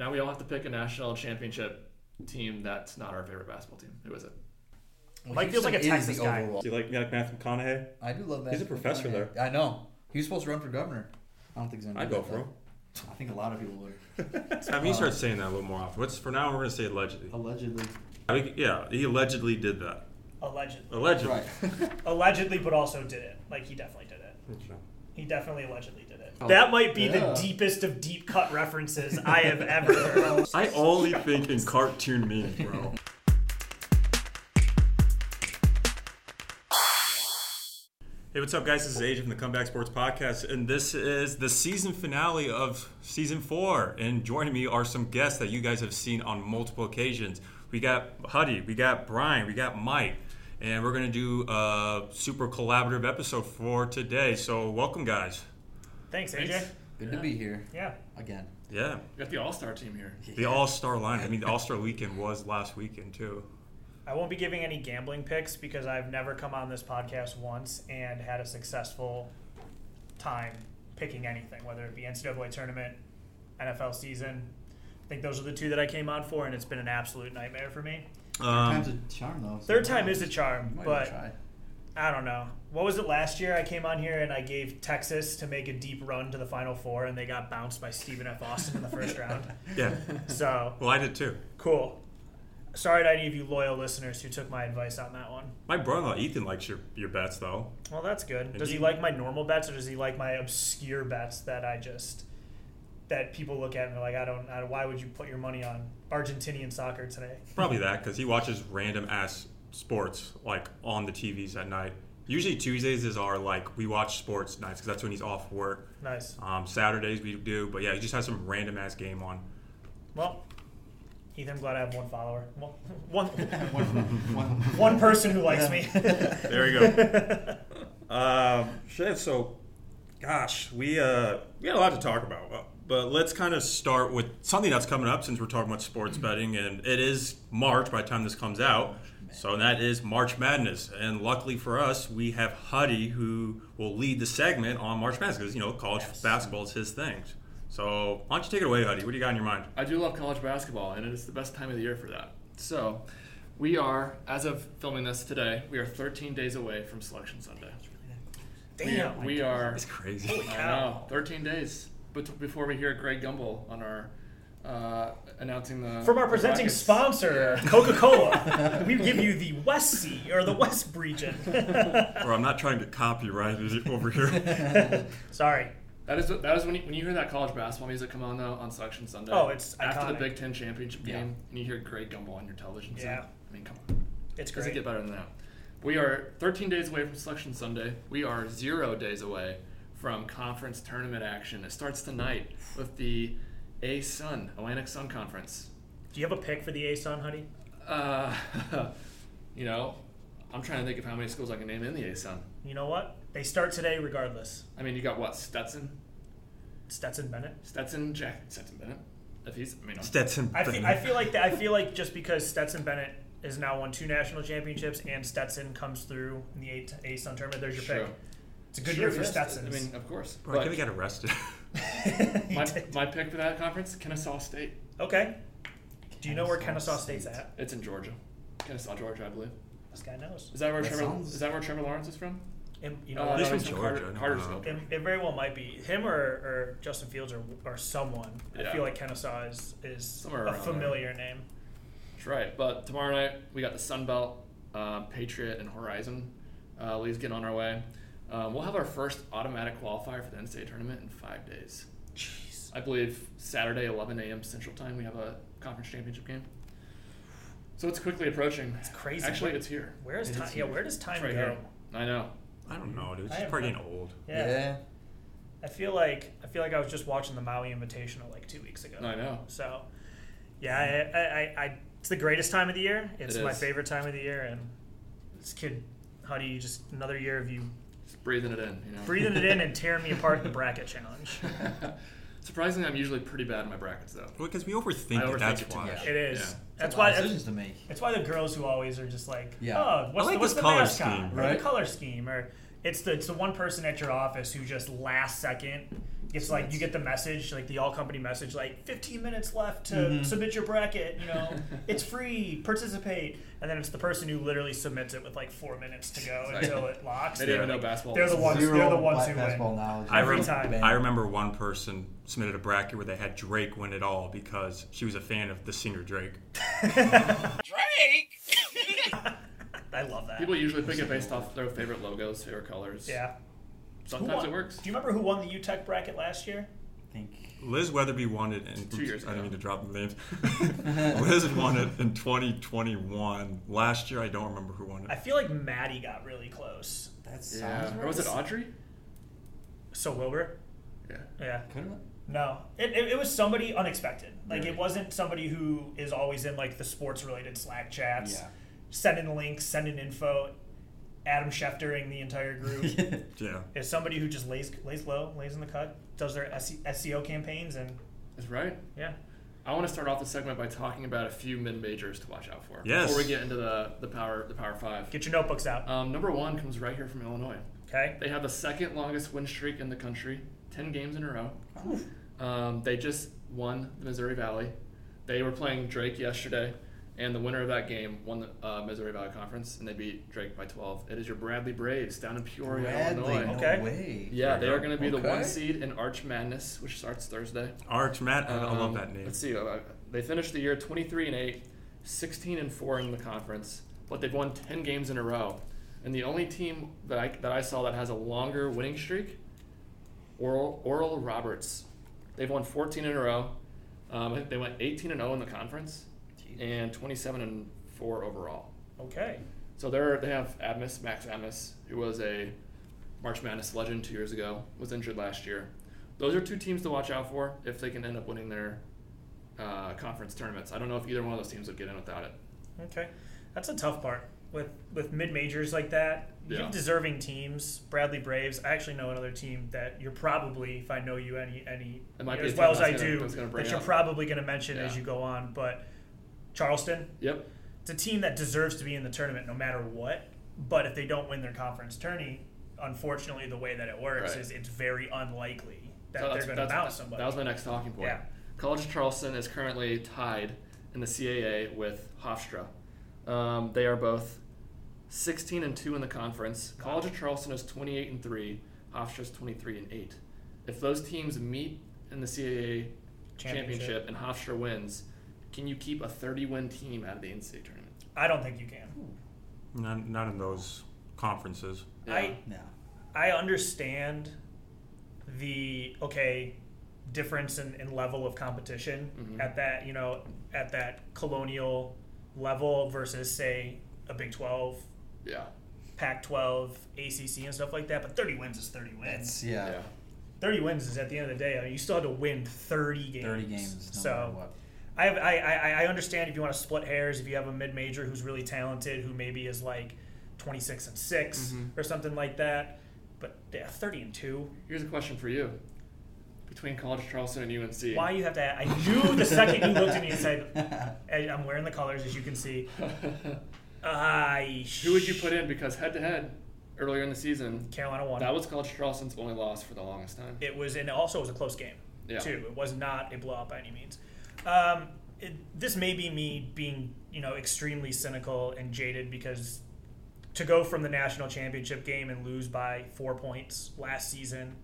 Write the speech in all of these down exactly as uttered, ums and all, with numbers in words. Now we all have to pick a national championship team that's not our favorite basketball team. Who is it? Well, Mike feels like a Texas guy. Overall. Do you like, you like Matthew McConaughey? I do love Matthew. He's a professor there. I know. He was supposed to run for governor. I don't think he's going to do that. I'd go for him. I think a lot of people would. I mean, you start saying that a little more often. What's, for now, we're going to say allegedly. Allegedly. I mean, yeah, he allegedly did that. Allegedly. Allegedly. Right. Allegedly, but also did it. Like, he definitely did it. Okay. He definitely allegedly did it. Oh, that might be yeah. the deepest of deep cut references I have ever heard. I only think in cartoon meaning, bro. Hey, what's up, guys? This is Agent from the Comeback Sports Podcast, and this is the season finale of season four. And joining me are some guests that you guys have seen on multiple occasions. We got Huddy, we got Brian, we got Mike, and we're going to do a super collaborative episode for today. So, welcome, guys. Thanks, A J. Thanks. Good yeah. to be here. Yeah. Again. Yeah. We got the All-Star team here. Yeah. The All-Star line. I mean, the All-Star weekend was last weekend, too. I won't be giving any gambling picks because I've never come on this podcast once and had a successful time picking anything, whether it be N C double A tournament, N F L season. I think those are the two that I came on for, and it's been an absolute nightmare for me. Um, third time's a charm, though. So third time is a charm, but I don't know. What was it last year? I came on here and I gave Texas to make a deep run to the Final Four, and they got bounced by Stephen F. Austin in the first round. Yeah. So. Well, I did too. Cool. Sorry to any of you loyal listeners who took my advice on that one. My brother-in-law, Ethan, likes your, your bets, though. Well, that's good. And does he, he like my normal bets, or does he like my obscure bets that I just that people look at and they're like, I don't, I, why would you put your money on Argentinian soccer today? Probably that, because he watches random-ass sports, like, on the T Vs at night. Usually Tuesdays is our, like, we watch sports nights, because that's when he's off work. Nice. Um, Saturdays we do, but yeah, he just has some random-ass game on. Well... Ethan, I'm glad I have one follower. One, one, one, one, one person who likes me. There we go. Um, shit, so, gosh, we uh, we got a lot to talk about. But let's kind of start with something that's coming up since we're talking about sports betting. And it is March by the time this comes out. So that is March Madness. And luckily for us, we have Huddy, who will lead the segment on March Madness. Because, you know, college yes. basketball is his thing. So, why don't you take it away, Huddy? What do you got in your mind? I do love college basketball, and it is the best time of the year for that. So, we are, as of filming this today, we are thirteen days away from Selection Sunday. Damn. We, we are. It's crazy. Holy cow. I know. thirteen days before we hear Greg Gumbel on our uh, announcing the. From our presenting brackets. Sponsor, Coca-Cola. We give you the West Sea, or the West region. Bro, I'm not trying to copyright it over here. Sorry. That is that is when you, when you hear that college basketball music come on though on Selection Sunday. Oh, it's after iconic. The Big Ten championship game, yeah. and you hear Greg Gumbel on your television set. Yeah, I mean, come on, it's great. Doesn't get better than that. We are thirteen days away from Selection Sunday. We are zero days away from conference tournament action. It starts tonight with the A-Sun Atlantic Sun Conference. Do you have a pick for the A-Sun, honey? Uh, you know, I'm trying to think of how many schools I can name in the A-Sun. You know what? They start today regardless. I mean, you got what? Stetson? Stetson Bennett? Stetson Jack. Stetson Bennett? If he's, I mean, I'm Stetson Bennett. I feel, I feel like the, I feel like just because Stetson Bennett has now won two national championships and Stetson comes through in the A-Sun tournament, there's your sure. pick. It's a good sure, year for yes. Stetson. I mean, of course. Bro, I think we got arrested. my, my pick for that conference, Kennesaw State. Okay. Do you know where Kennesaw State's at? It's in Georgia. Kennesaw, Georgia, I believe. This guy knows. Is that where, that Trevor, sounds... is that where Trevor Lawrence is from? It, you know, oh, this was Georgia. Carter, it, it very well might be him or, or Justin Fields or or someone. Yeah. I feel like Kennesaw is, is somewhere a familiar there. Name. That's right. But tomorrow night we got the Sun Belt, um, Patriot, and Horizon uh, leagues getting on our way. Um, we'll have our first automatic qualifier for the N C double A tournament in five days. Jeez. I believe Saturday, eleven a.m. Central Time, we have a conference championship game. So it's quickly approaching. It's crazy. Actually, where, it's here. Where is it time? Is yeah, where does time right go? Here. I know. I don't know, dude. She's pretty getting old. Yeah. yeah. I feel like I feel like I was just watching the Maui Invitational like two weeks ago. I know. So, yeah, I, I, I, it's the greatest time of the year. It's it my favorite time of the year, and this kid, Huddy, just another year of you just breathing it in. You know? Breathing it in and tearing me apart in the bracket challenge. Surprisingly, I'm usually pretty bad in my brackets, though. Because well, we overthink, overthink it. That's it why. Much. It is. Yeah. That's why. Decisions to make. It's why the girls who always are just like, yeah. oh, what's, like the, what's the mascot? Scheme, right? Or the color scheme, or it's the it's the one person at your office who just last second it's so like you get the message, like the all company message, like fifteen minutes left to mm-hmm. submit your bracket, you know, it's free, participate. And then it's the person who literally submits it with like four minutes to go until it locks. They didn't know like, basketball. They're the ones, they're the ones who win. I, rem- I remember one person submitted a bracket where they had Drake win it all because she was a fan of the singer Drake. Drake? I love that. People usually pick it based off their favorite logos, favorite colors. Yeah. Sometimes it works. Do you remember who won the U T E C bracket last year? I think Liz Weatherby won it in two years ago. I didn't mean to drop the names. Liz won it in twenty twenty-one. Last year, I don't remember who won it. I feel like Maddie got really close. That sounds yeah. right. Or was it Audrey? So Wilbur? Yeah. Yeah. Could have. No, it, it it was somebody unexpected. Like really? It wasn't somebody who is always in like the sports related Slack chats. Yeah. Sending links, sending info. Adam Scheftering the entire group. Yeah. Is somebody who just lays lays low, lays in the cut, does their S E O campaigns, and that's right. Yeah. I want to start off the segment by talking about a few mid majors to watch out for. Yes. Before we get into the the power the power five. Get your notebooks out. Um, number one comes right here from Illinois. Okay. They have the second longest win streak in the country, ten games in a row. Oof. Um, they just won the Missouri Valley. They were playing Drake yesterday, and the winner of that game won the uh, Missouri Valley Conference, and they beat Drake by twelve. It is your Bradley Braves down in Peoria, Bradley, Illinois. Okay. No way. Yeah, they are going to be okay. the one seed in Arch Madness, which starts Thursday. Arch Madness. Um, I love that name. Let's see. Uh, they finished the year twenty-three and eight, sixteen and four in the conference, but they've won ten games in a row. And the only team that I that I saw that has a longer winning streak, Oral Oral Roberts. They've won fourteen in a row. Um, they went eighteen and oh in the conference. And twenty-seven and four overall. Okay. So they're, they have Admis, Max Admis, who was a March Madness legend two years ago, was injured last year. Those are two teams to watch out for if they can end up winning their uh, conference tournaments. I don't know if either one of those teams would get in without it. Okay. That's a tough part with, with mid-majors like that. You yeah. have deserving teams. Bradley Braves. I actually know another team that you're probably, if I know you any, any as well as I gonna, do, that up. You're probably going to mention yeah. as you go on, but... Charleston. Yep. It's a team that deserves to be in the tournament no matter what, but if they don't win their conference tourney, unfortunately the way that it works right. is it's very unlikely that so they're going to bounce somebody. That was my next talking point. Yeah. College of Charleston is currently tied in the C A A with Hofstra. Um, they are both sixteen and two in the conference. College of Charleston is twenty-eight and three. Hofstra's twenty-three and eight. If those teams meet in the C A A championship, championship and Hofstra wins, can you keep a thirty-win team out of the N C A A tournament? I don't think you can. Not, not in those conferences. Yeah. I no. I understand the okay difference in, in level of competition mm-hmm. at that you know at that colonial level versus say a Big twelve, yeah, Pac twelve, A C C, and stuff like that. But thirty wins is thirty wins. That's, yeah. yeah, thirty wins is at the end of the day. I mean, you still have to win thirty games. Thirty games. No so. What. I, have, I I I understand if you want to split hairs, if you have a mid-major who's really talented, who maybe is like twenty-six and six mm-hmm. or something like that, but yeah, thirty and two. Here's a question for you. Between College of Charleston and U N C. Why you have to I knew the second you looked at me and said, I'm wearing the colors as you can see. I sh- who would you put in? Because head-to-head earlier in the season, Carolina won. That was College of Charleston's only loss for the longest time. It was, and also it was a close game, yeah. too. It was not a blowout by any means. Um, it, this may be me being, you know, extremely cynical and jaded because to go from the national championship game and lose by four points last season,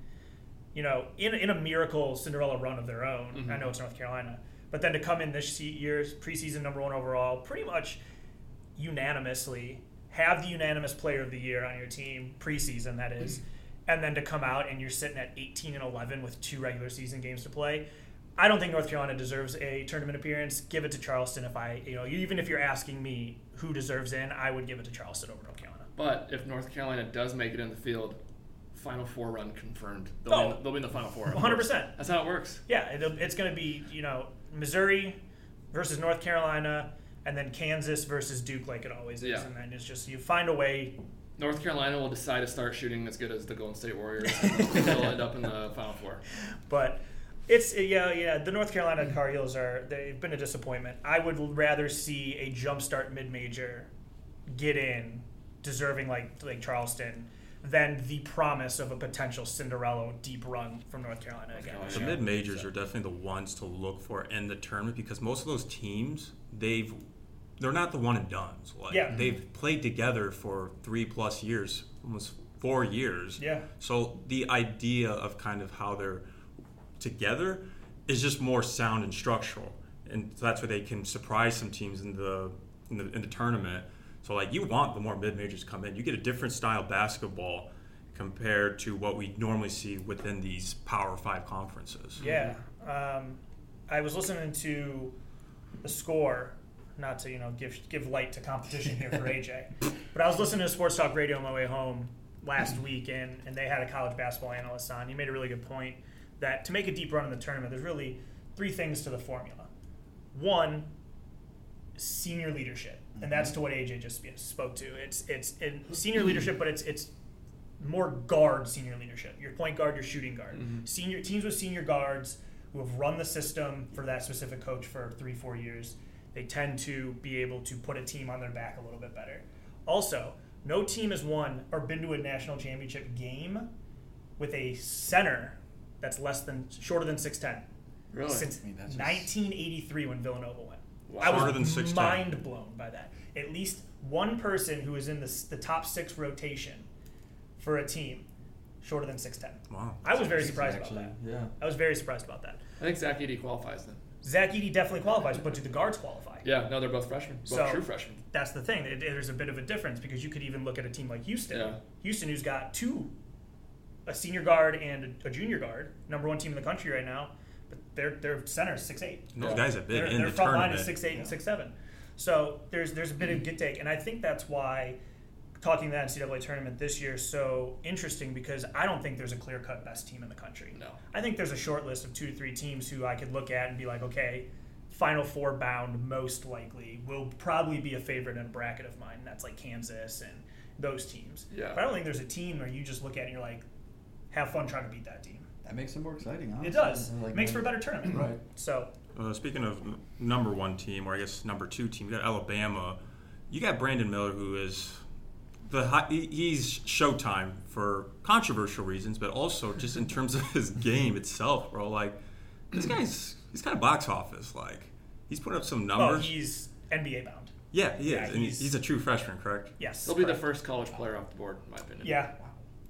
you know, in in a miracle Cinderella run of their own. Mm-hmm. I know it's North Carolina, but then to come in this year's preseason number one overall, pretty much unanimously have the unanimous player of the year on your team preseason, that is, mm-hmm. and then to come out and you're sitting at eighteen and eleven with two regular season games to play. I don't think North Carolina deserves a tournament appearance. Give it to Charleston if I, you know, even if you're asking me who deserves in, I would give it to Charleston over North Carolina. But if North Carolina does make it in the field, Final Four run confirmed. They'll, oh, be, in, they'll be in the Final Four. one hundred percent. That's how it works. Yeah, it, it's going to be, you know, Missouri versus North Carolina and then Kansas versus Duke like it always is. Yeah. And then it's just you find a way. North Carolina will decide to start shooting as good as the Golden State Warriors and they'll end up in the Final Four. But... It's yeah yeah the North Carolina Tar Heels are they've been a disappointment. I would rather see a jumpstart mid major get in, deserving like like Charleston, than the promise of a potential Cinderella deep run from North Carolina again. The mid-majors so. are definitely the ones to look for in the tournament, because most of those teams, they've, they're not the one and dones. Like, yeah. They've played together for three-plus years, almost four years. Yeah. So the idea of kind of how they're together is just more sound and structural. And so that's where they can surprise some teams in the in the, in the tournament. So, like, you want the more mid-majors to come in. You get a different style basketball compared to what we normally see within these Power Five conferences. Yeah. Um, I was listening to The Score, not to, you know, give give light to competition here for A J, but I was listening to Sports Talk Radio on my way home last week, and, and they had a college basketball analyst on. He made a really good point that to make a deep run in the tournament, there's really three things to the formula. One, senior leadership. And that's to what A J just spoke to. It's it's in senior leadership, but it's it's more guard senior leadership. Your point guard, your shooting guard. Mm-hmm. Senior teams with senior guards who have run the system for that specific coach for three, four years, they tend to be able to put a team on their back a little bit better. Also, no team has won or been to a national championship game with a center that's less than shorter than six ten. Really? Since I mean, that's nineteen eighty-three just... when Villanova went. I was mind blown by that. At least one person who is in the, the top six rotation for a team shorter than six ten. Wow. I was very surprised actually, about that. Yeah. I was very surprised about that. I think Zach Edey qualifies then. Zach Edey definitely qualifies, but do the guards qualify? Yeah, no, they're both freshmen. Both so, true freshmen. That's the thing. It, there's a bit of a difference because you could even look at a team like Houston. Yeah. Houston, who's got two, a senior guard and a, a junior guard, number one team in the country right now. But their their center is six eight. Those guys have been in the tournament. Their front line is six eight and six seven. So there's there's a bit of give take, and I think that's why talking to the N C double A tournament this year is so interesting, because I don't think there's a clear cut best team in the country. No, I think there's a short list of two to three teams who I could look at and be like, okay, Final Four bound most likely will probably be a favorite in a bracket of mine. And that's like Kansas and those teams. Yeah. But I don't think there's a team where you just look at it and you're like, have fun trying to beat that team. That makes it more exciting, honestly. It does. Like, it makes for a better tournament. Right. So, uh, speaking of n- number one team, or I guess number two team, you got Alabama. You got Brandon Miller, who is the high, he's Showtime for controversial reasons, but also just in terms of his game itself, bro. Like, this guy's he's kind of box office. Like, he's put up some numbers. Oh, he's N B A bound. Yeah, he is. Yeah, and he's, he's a true freshman, correct? Yes. He'll correct. be the first college player off the board, in my opinion. Yeah.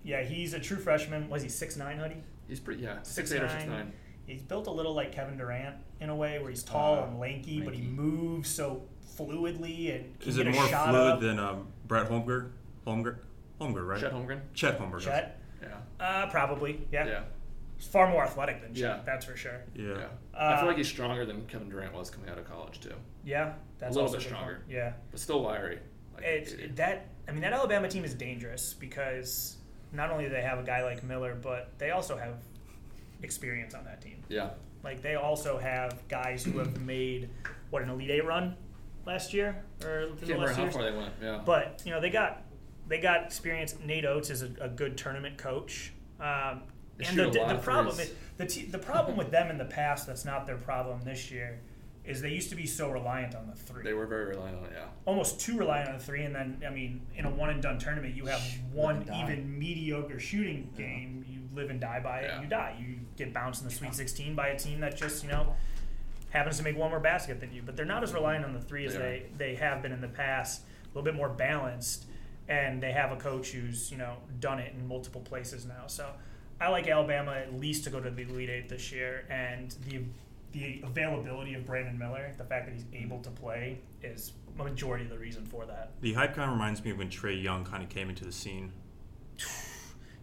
Yeah, he's a true freshman. Was he six nine, Huddy? He's pretty, yeah, six, six eight nine. Or six nine. He's built a little like Kevin Durant in a way, where he's tall uh, and lanky, lanky, but he moves so fluidly and can Is get it a more shot fluid up. than um, Brett Holmgren? Holmgren? Holmgren, right? Chet Holmgren? Chet Holmgren. Chet? Yeah. Uh, probably, yeah. yeah. He's far more athletic than Chet, yeah. that's for sure. Yeah. yeah. Uh, I feel like he's stronger than Kevin Durant was coming out of college, too. Yeah. That's a little bit stronger. Fun. Yeah. But still wiry. Like, it's, it, it, that, I mean, that Alabama team is dangerous because... Not only do they have a guy like Miller, but they also have experience on that team. Yeah. Like, they also have guys who have made, what, an Elite Eight run last year? Or I can't remember how far they went, yeah. But, you know, they got they got experience. Nate Oates is a, a good tournament coach. Um, and the, the, the problem is, the, t- the problem with them in the past that's not their problem this year is they used to be so reliant on the three. They were very reliant on it, yeah. Almost too reliant on the three, and then, I mean, in a one-and-done tournament, you have one even mediocre shooting game. Yeah. You live and die by it, yeah. and you die. You get bounced in the Sweet sixteen by a team that just, you know, happens to make one more basket than you. But they're not as reliant on the three as yeah. they, they have been in the past, a little bit more balanced, and they have a coach who's, you know, done it in multiple places now. So I like Alabama at least to go to the Elite Eight this year, and the – the availability of Brandon Miller, the fact that he's able to play, is a majority of the reason for that. The hype kind of reminds me of when Trae Young kind of came into the scene.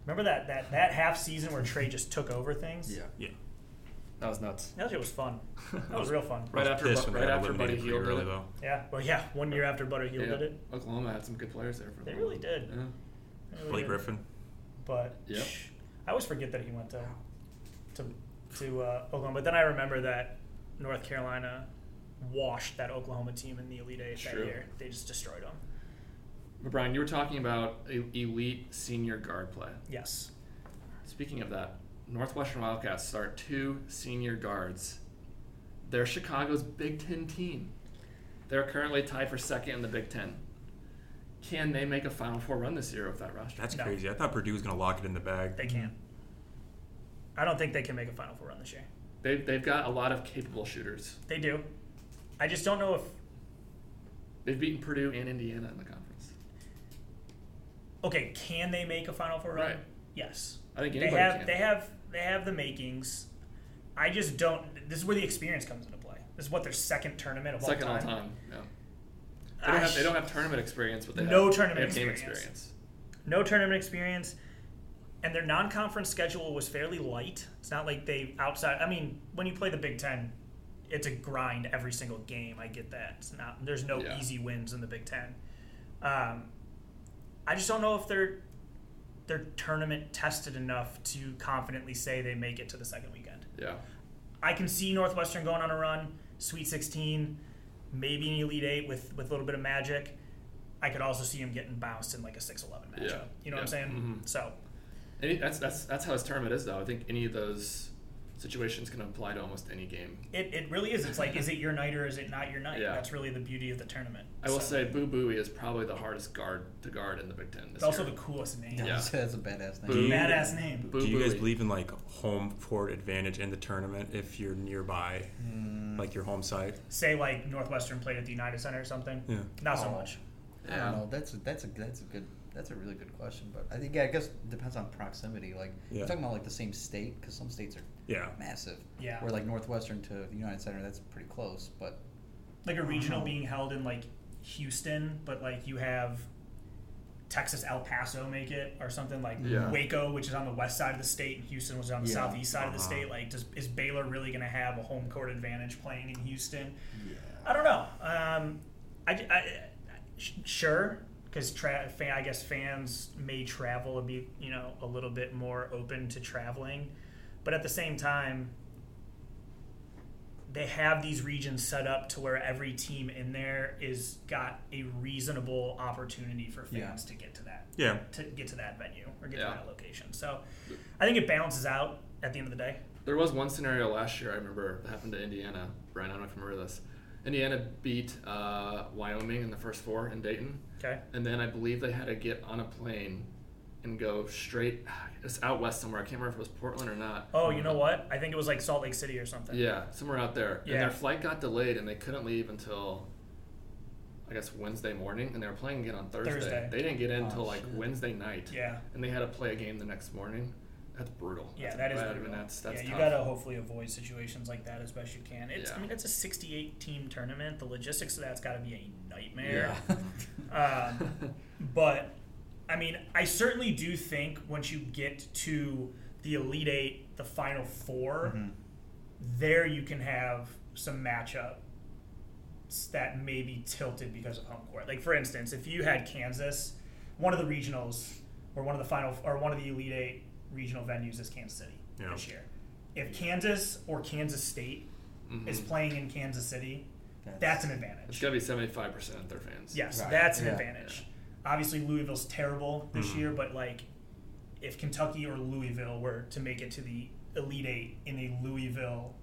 Remember that, that, that half season where Trae just took over things? Yeah. Yeah. That was nuts. That shit was fun. That was real fun. Right after, bu- right after Buddy Hield did it. Though. Yeah. Well, yeah, one year after Buddy Hield yeah. did it. Oklahoma had some good players there. For They really did. Yeah. They really Blake did. Griffin. But yep. I always forget that he went to... to to uh, Oklahoma, but then I remember that North Carolina washed that Oklahoma team in the Elite Eight True. that year. They just destroyed them. Brian, you were talking about elite senior guard play. Yes. Speaking of that, Northwestern Wildcats start two senior guards. They're Chicago's Big Ten team. They're currently tied for second in the Big Ten. Can they make a Final Four run this year with that roster? That's no. crazy. I thought Purdue was going to lock it in the bag. They can't. I don't think they can make a Final Four run this year. They they've got a lot of capable shooters. They do. I just don't know if they've beaten Purdue and Indiana in the conference. Okay, can they make a Final Four run? Right. Yes. I think anybody they have can. they have they have the makings. I just don't. This is where the experience comes into play. This is what their second tournament of second all time. Second all time. Yeah. They don't, have, they don't have tournament experience, but they no have, tournament they have game experience. experience. No tournament experience, and their non-conference schedule was fairly light. It's not like they outside. I mean, when you play the Big Ten, it's a grind every single game. I get that. It's not. There's no yeah. easy wins in the Big Ten. Um, I just don't know if they're they're tournament tested enough to confidently say they make it to the second weekend. Yeah, I can see Northwestern going on a run, Sweet sixteen. Maybe an Elite Eight with, with a little bit of magic. I could also see him getting bounced in like a six eleven matchup. Yeah. You know yeah. what I'm saying? Mm-hmm. So, any, that's that's that's how his tournament is, though. I think any of those situations can apply to almost any game. It it really is. It's like, is it your night or is it not your night? Yeah. That's really the beauty of the tournament. I so. will say, Boo Booey is probably the hardest guard to guard in the Big Ten. This it's also year. the coolest name. Yeah. That's a badass name. Boo- badass name. Boo- Do you guys believe in like home court advantage in the tournament if you're nearby? Mm. Like your home site. Say like Northwestern played at the United Center or something. Yeah. Not so oh, much. I don't know. That's a, that's a that's a good that's a really good question. But I think yeah, I guess it depends on proximity. Like yeah. you're talking about like the same state because some states are yeah. massive. Yeah. Where like Northwestern to the United Center, that's pretty close. But like a regional being held in like Houston, but like you have Texas El Paso make it or something like yeah. Waco, which is on the west side of the state, and Houston was on the yeah. southeast side uh-huh. of the state. Like, does, is Baylor really going to have a home court advantage playing in Houston? Yeah. I don't know. Um, I, I, I sure, because tra- I guess fans may travel and be, you know, a little bit more open to traveling, but at the same time, they have these regions set up to where every team in there is got a reasonable opportunity for fans yeah. to get to that yeah. to get to that venue or get yeah. to that location. So I think it balances out at the end of the day. There was one scenario last year I remember that happened to Indiana. Brian, I don't know if you remember this. Indiana beat uh, Wyoming in the first four in Dayton. Okay. And then I believe they had to get on a plane and go straight it's out west somewhere. I can't remember if it was Portland or not. Oh, you know what? I think it was like Salt Lake City or something. Yeah, somewhere out there. Yeah. And their flight got delayed, and they couldn't leave until, I guess, Wednesday morning. And they were playing again on Thursday. Thursday. They didn't get in until oh, like shit. Wednesday night. Yeah. And they had to play a game the next morning. That's brutal. Yeah, that's that is brutal. That's, that's yeah, you got to hopefully avoid situations like that as best you can. It's yeah. I mean, it's a sixty-eight team tournament. The logistics of that's got to be a nightmare. Yeah. um, but... I mean, I certainly do think once you get to the Elite Eight, the Final Four, mm-hmm. there you can have some matchups that may be tilted because of home court. Like, for instance, if you had Kansas, one of the regionals or one of the final or one of the Elite Eight regional venues is Kansas City yeah. this year. If Kansas or Kansas State mm-hmm. is playing in Kansas City, that's, that's an advantage. It's got to be seventy-five percent of their fans. Yes, right. that's an yeah. advantage. Yeah. Obviously, Louisville's terrible this mm-hmm. year, but like, if Kentucky or Louisville were to make it to the Elite Eight in a Louisville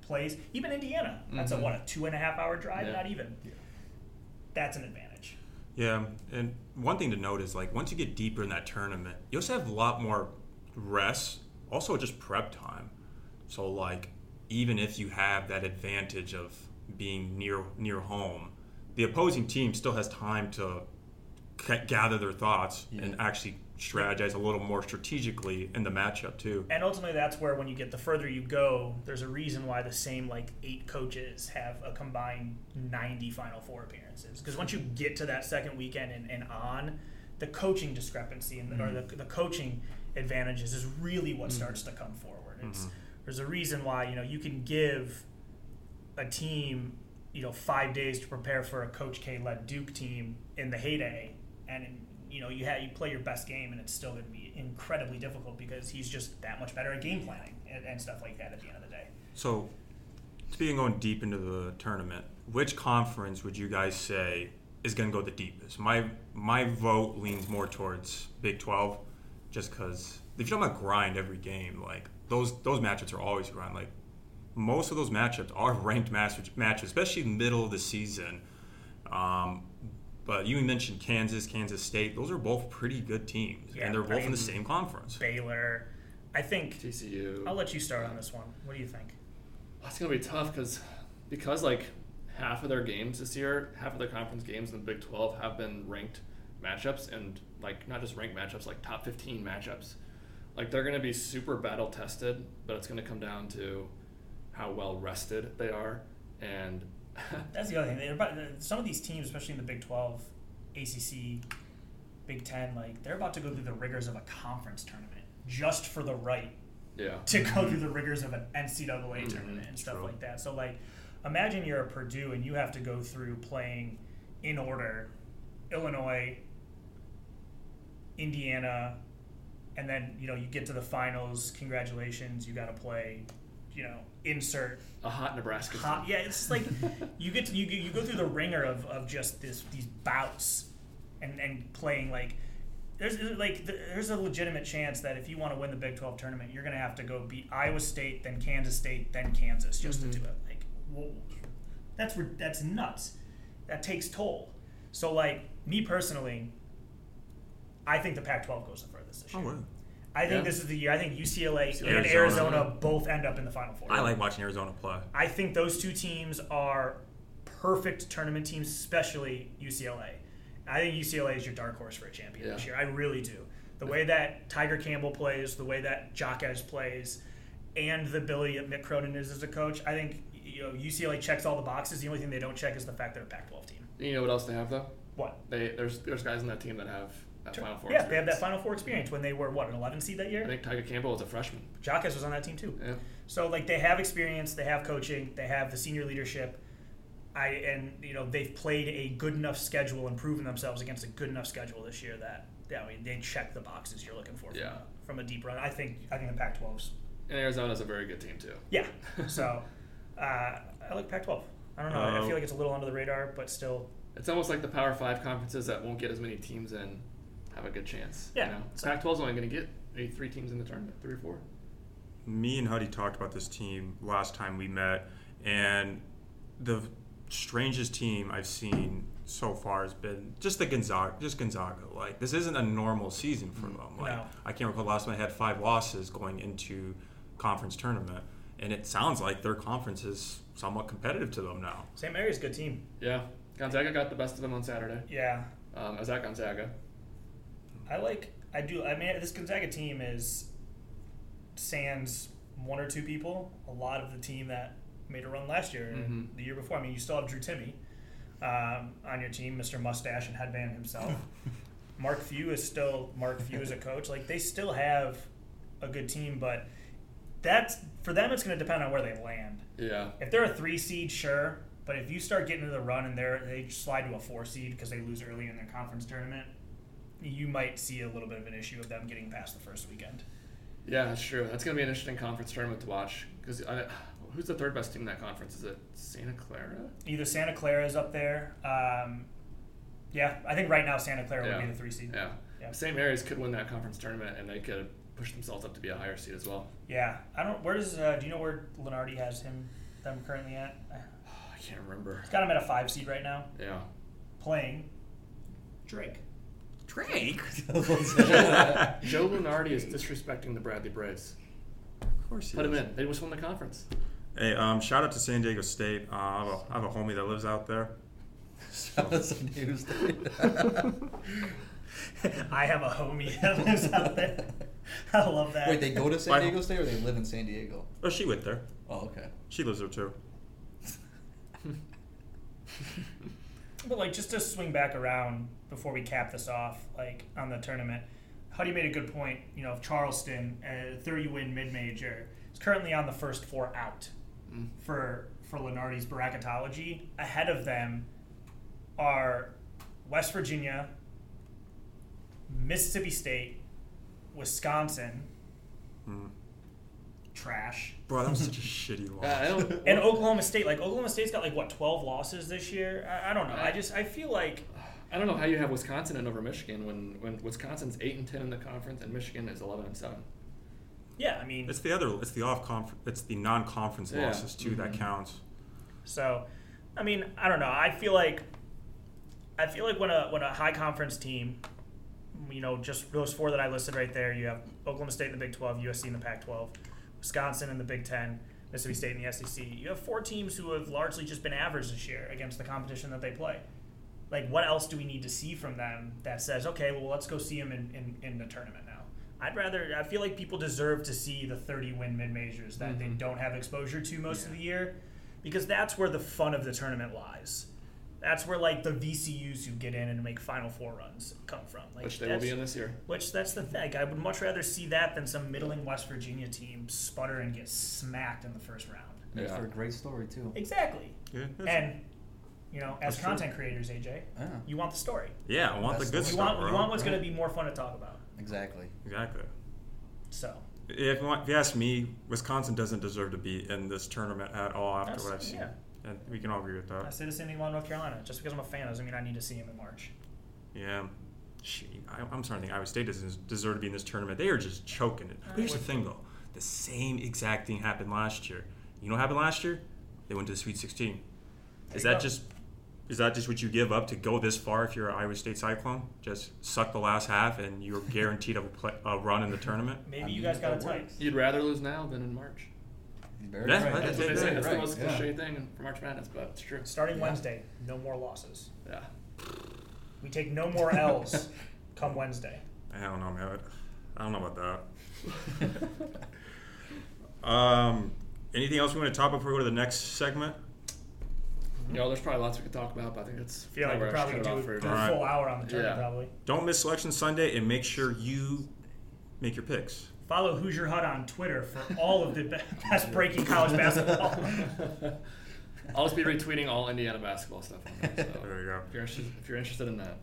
place, even Indiana, mm-hmm. that's a what a two and a half hour drive, yeah. not even. Yeah. That's an advantage. Yeah, and one thing to note is like once you get deeper in that tournament, you also have a lot more rest, also just prep time. So like, even if you have that advantage of being near near home, the opposing team still has time to gather their thoughts yeah. and actually strategize a little more strategically in the matchup too. And ultimately that's where when you get the further you go, there's a reason why the same like eight coaches have a combined ninety Final Four appearances. Because once you get to that second weekend and, and on, the coaching discrepancy and mm-hmm. or the, the coaching advantages is really what mm-hmm. starts to come forward. It's mm-hmm. there's a reason why, you know, you can give a team, you know, five days to prepare for a Coach K-led Duke team in the heyday. And, you know, you have, you play your best game, and it's still going to be incredibly difficult because he's just that much better at game planning and, and stuff like that at the end of the day. So, speaking going deep into the tournament, which conference would you guys say is going to go the deepest? My my vote leans more towards Big twelve just because if you're talking about grind every game, like those those matchups are always grind. Like most of those matchups are ranked match, matches, especially middle of the season. Um But you mentioned Kansas, Kansas State. Those are both pretty good teams, yeah, and they're both I mean, in the same conference. Baylor, I think. T C U. I'll let you start on this one. What do you think? That's gonna be tough because because like half of their games this year, half of their conference games in the Big twelve have been ranked matchups, and like not just ranked matchups, like top fifteen matchups. Like they're gonna be super battle tested, but it's gonna come down to how well rested they are and. That's the other thing. About, some of these teams, especially in the Big twelve, A C C, Big ten, like they're about to go through the rigors of a conference tournament just for the right yeah. to go through the rigors of an N C A A mm-hmm. tournament and stuff True. like that. So, like, imagine you're a Purdue and you have to go through playing in order Illinois, Indiana, and then you know you get to the finals. Congratulations, you got to play. You know, insert a hot Nebraska. Hot, yeah, it's like you get to, you you go through the ringer of, of just this these bouts, and, and playing like there's like there's a legitimate chance that if you want to win the Big twelve tournament, you're gonna have to go beat Iowa State, then Kansas State, then Kansas just mm-hmm. to do it. Like, whoa, that's that's nuts. That takes toll. So like me personally, I think the Pac twelve goes the furthest this year. Oh, really? I think yeah. this is the year. I think U C L A Arizona. and Arizona both end up in the Final Four. I like watching Arizona play. I think those two teams are perfect tournament teams, especially U C L A. I think U C L A is your dark horse for a champion yeah. this year. I really do. The way that Tiger Campbell plays, the way that Jaquez plays, and the ability that Mick Cronin is as a coach, I think you know U C L A checks all the boxes. The only thing they don't check is the fact they're a Pac twelve team. You know what else they have, though? What? They there's There's guys on that team that have... That Final Four yeah, experience. They have that Final Four experience when they were, what, an eleven seed that year? I think Tiger Campbell was a freshman. Jaquez was on that team, too. Yeah. So, like, they have experience, they have coaching, they have the senior leadership, I and, you know, they've played a good enough schedule and proven themselves against a good enough schedule this year that, yeah, I mean, they check the boxes you're looking for yeah. from, a, from a deep run. I think I think the Pac twelve's. And Arizona's a very good team, too. Yeah. So, uh, I like Pac twelve. I don't know. Um, I feel like it's a little under the radar, but still. It's almost like the Power Five conferences that won't get as many teams in. Have a good chance. Yeah. You know? So Pac twelve is only going to get maybe three teams in the tournament, three or four. Me and Huddy talked about this team last time we met, and the strangest team I've seen so far has been just the Gonzaga. Just Gonzaga. Like this isn't a normal season for them. Like no. I can't recall the last time they had five losses going into conference tournament, and it sounds like their conference is somewhat competitive to them now. Saint Mary's a good team. Yeah. Gonzaga got the best of them on Saturday. Yeah. Um, I was at Gonzaga. I like, I do, I mean, this Gonzaga team is sans one or two people, a lot of the team that made a run last year and mm-hmm. the year before. I mean, you still have Drew Timme um, on your team, Mister Mustache and Headband himself. Mark Few is still Mark Few as a coach. Like, they still have a good team, but that's, for them, it's going to depend on where they land. Yeah. If they're a three seed, sure, but if you start getting to the run and they're, they slide to a four seed because they lose early in their conference tournament, you might see a little bit of an issue of them getting past the first weekend. Yeah, that's true. That's going to be an interesting conference tournament to watch. Because who's the third best team in that conference? Is it Santa Clara? Either Santa Clara is up there. Um, yeah, I think right now Santa Clara yeah. would be the three seed. Yeah. yeah. Saint Mary's could win that conference tournament, and they could push themselves up to be a higher seed as well. Yeah. I don't. Where does? Uh, do you know where Lunardi has him? Them currently at? I can't remember. He's got him at a five seed right now. Yeah. Playing Drake. Drake? Joe Lunardi is disrespecting the Bradley Braves. Of course he Put is. Put him in. They just won the conference. Hey, um, shout out to San Diego State. Uh, I, have a, I have a homie that lives out there. Shout out to San Diego State. I have a homie that lives out there. I love that. Wait, they go to San Diego State or they live in San Diego? Oh, she went there. Oh, okay. She lives there, too. But, like, just to swing back around before we cap this off, like, on the tournament, Huddy made a good point, you know, of Charleston, a thirty-win mid-major, is currently on the first four out mm. for for Lunardi's bracketology. Ahead of them are West Virginia, Mississippi State, Wisconsin, mm. trash. Bro, that was such a shitty loss. I don't, and Oklahoma State. Like, Oklahoma State's got, like, what, twelve losses this year? I, I don't know. I just, I feel like... I don't know how you have Wisconsin in over Michigan when, when Wisconsin's eight and ten in the conference and Michigan is eleven and seven. Yeah, I mean it's the other it's the off conf it's the non conference yeah. losses too mm-hmm. that counts. So, I mean I don't know. I feel like I feel like when a when a high conference team, you know, just those four that I listed right there, you have Oklahoma State in the Big twelve, U S C in the Pac twelve, Wisconsin in the Big ten, Mississippi State in the S E C. You have four teams who have largely just been average this year against the competition that they play. Like, what else do we need to see from them that says, okay, well, let's go see them in, in, in the tournament now? I'd rather – I feel like people deserve to see the thirty-win mid-majors that mm-hmm. they don't have exposure to most yeah. of the year, because that's where the fun of the tournament lies. That's where, like, the V C Us who get in and make Final Four runs come from. Like, which they will be in this year. Which, that's the thing. I would much rather see that than some middling West Virginia team sputter and get smacked in the first round. Yeah. That's for a great story, too. Exactly. Yeah, and – you know, as that's content true. creators, A J, yeah. you want the story. Yeah, I want that's the good the story. You want, you want what's right. going to be more fun to talk about. Exactly. Exactly. So. If, if you ask me, Wisconsin doesn't deserve to be in this tournament at all after that's, what I've seen. Yeah. And we can all agree with that. I say the same thing about North Carolina. Just because I'm a fan doesn't mean I need to see him in March. Yeah. Gee, I, I'm starting to think Iowa State doesn't deserve to be in this tournament. They are just choking it. Right. Here's the thing, though. The same exact thing happened last year. You know what happened last year? They went to the Sweet sixteen. There Is that go. just... Is that just what you give up to go this far if you're an Iowa State Cyclone? Just suck the last half and you're guaranteed a, play, a run in the tournament? Maybe I mean, you guys got it tight. You'd rather lose now than in March. Very yeah, right. That's, that's, that's, right. that's the most cliche yeah. thing for March Madness, but it's true. Starting yeah. Wednesday, no more losses. Yeah. We take no more L's come Wednesday. I don't know, man. I don't know about that. um, anything else we want to talk before we go to the next segment? You know, there's probably lots we could talk about, but I think it's... I feel like we we'll probably do a full right. hour on the tournament, yeah. probably. Don't miss Selection Sunday, and make sure you make your picks. Follow Hoosier Hut on Twitter for all of the best breaking college basketball. I'll just be retweeting all Indiana basketball stuff on there, so there you go. If you're, interested, if you're interested in that.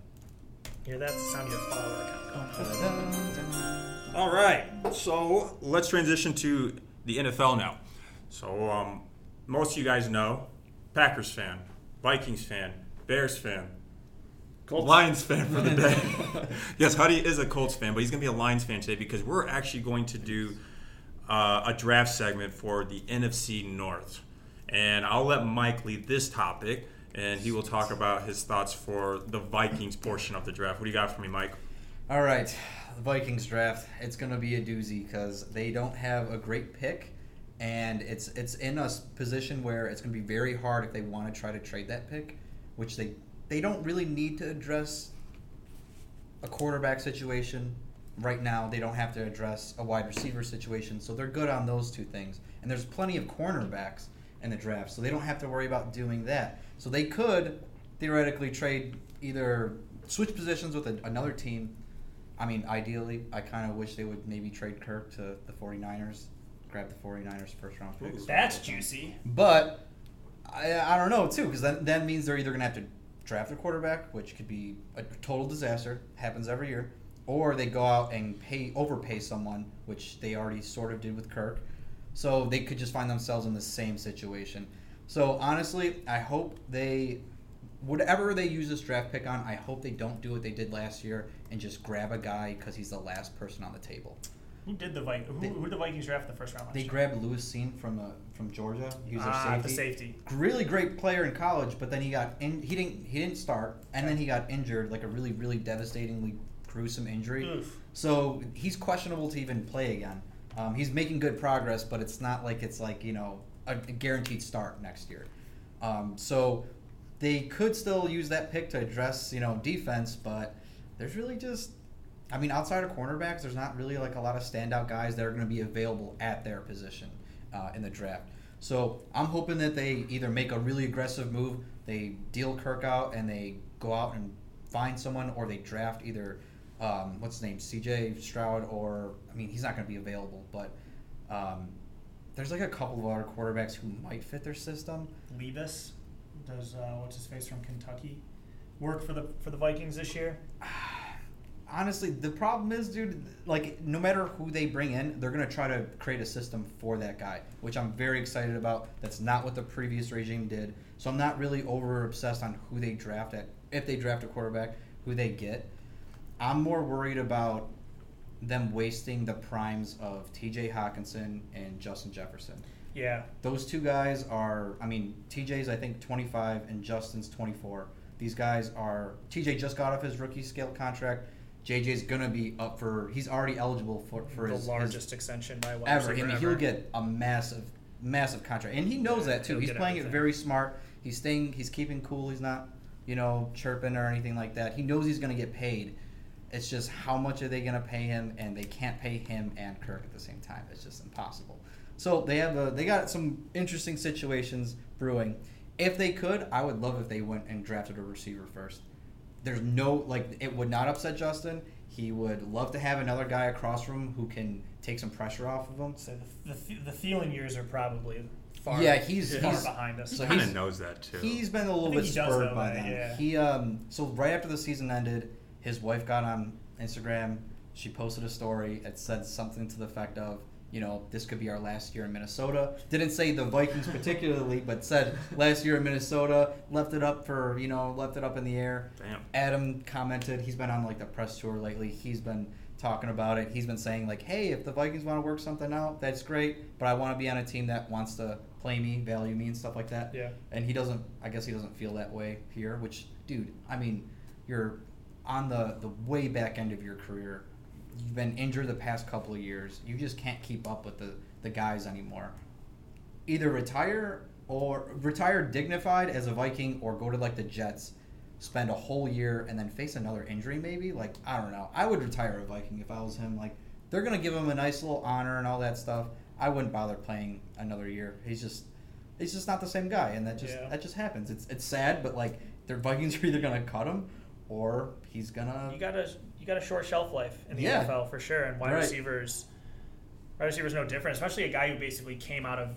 Hear that? It's the sound of your follower account. All right, so let's transition to the N F L now. So um, most of you guys know... Packers fan, Vikings fan, Bears fan, Colts. Lions fan for the day. Yes, Huddy is a Colts fan, but he's going to be a Lions fan today because we're actually going to do uh, a draft segment for the N F C North. And I'll let Mike lead this topic, and he will talk about his thoughts for the Vikings portion of the draft. What do you got for me, Mike? All right, the Vikings draft. It's going to be a doozy because they don't have a great pick. And it's it's in a position where it's going to be very hard if they want to try to trade that pick, which they, they don't really need to address a quarterback situation right now. They don't have to address a wide receiver situation, so they're good on those two things. And there's plenty of cornerbacks in the draft, so they don't have to worry about doing that. So they could theoretically trade either switch positions with a, another team. I mean, ideally, I kind of wish they would maybe trade Kirk to the forty-niners. Grab the forty-niners first round pick. Ooh, that's juicy. But I, I don't know, too, because that, that means they're either going to have to draft a quarterback, which could be a total disaster, happens every year, or they go out and pay overpay someone, which they already sort of did with Kirk. So they could just find themselves in the same situation. So honestly, I hope they, whatever they use this draft pick on, I hope they don't do what they did last year and just grab a guy because he's the last person on the table. Who did the Vikings? Who, who did the Vikings draft in the first round last year? They grabbed Lewis Seen from uh, from Georgia. He was ah, their safety. the safety. Really great player in college, but then he got in, he didn't he didn't start, and okay. then he got injured, like a really really devastatingly gruesome injury. Oof. So he's questionable to even play again. Um, he's making good progress, but it's not like it's like you know a guaranteed start next year. Um, so they could still use that pick to address you know defense, but there's really just. I mean, outside of cornerbacks, there's not really like a lot of standout guys that are going to be available at their position uh, in the draft. So I'm hoping that they either make a really aggressive move, they deal Kirk out, and they go out and find someone, or they draft either, um, what's his name, C J Stroud, or, I mean, he's not going to be available, but um, there's like a couple of other quarterbacks who might fit their system. Levis, does, uh, what's his face from Kentucky, work for the for the Vikings this year? Honestly, the problem is, dude, like, no matter who they bring in, they're going to try to create a system for that guy, which I'm very excited about. That's not what the previous regime did. So I'm not really over-obsessed on who they draft at. If they draft a quarterback, who they get. I'm more worried about them wasting the primes of T J Hockenson and Justin Jefferson. Yeah. Those two guys are, I mean, T J's, I think, twenty-five and Justin's twenty-four. These guys are – T J just got off his rookie scale contract. J J's going to be up for – he's already eligible for, for the his – the largest his extension by wide receiver ever. I mean, he'll get a massive, massive contract. And he knows yeah, that, too. He's playing everything. It very smart. He's staying – he's keeping cool. He's not, you know, chirping or anything like that. He knows he's going to get paid. It's just how much are they going to pay him, and they can't pay him and Kirk at the same time. It's just impossible. So they have a, they got some interesting situations brewing. If they could, I would love if they went and drafted a receiver first. There's no, like, it would not upset Justin. He would love to have another guy across from him who can take some pressure off of him. So the the, the Thielen years are probably far, yeah, he's, far he's, behind us. So he kind of knows that, too. He's been a little bit spurred by that. Yeah. He, um, so right after the season ended, his wife got on Instagram. She posted a story that said something to the effect of, you know, this could be our last year in Minnesota. Didn't say the Vikings particularly, but said last year in Minnesota. Left it up for, you know, left it up in the air. Damn. Adam commented. He's been on, like, the press tour lately. He's been talking about it. He's been saying, like, hey, if the Vikings want to work something out, that's great. But I want to be on a team that wants to play me, value me, and stuff like that. Yeah. And he doesn't, I guess he doesn't feel that way here, which, dude, I mean, you're on the, the way back end of your career. You've been injured the past couple of years. You just can't keep up with the, the guys anymore. Either retire or retire dignified as a Viking, or go to, like, the Jets, spend a whole year, and then face another injury maybe. Like, I don't know. I would retire a Viking if I was him. Like, they're going to give him a nice little honor and all that stuff. I wouldn't bother playing another year. He's just he's just not the same guy, and that just yeah. that just happens. It's it's sad, but, like, the Vikings are either going to cut him or he's going to... You got to... You got a short shelf life in the yeah. N F L for sure, and wide right. receivers, wide receivers no different. Especially a guy who basically came out of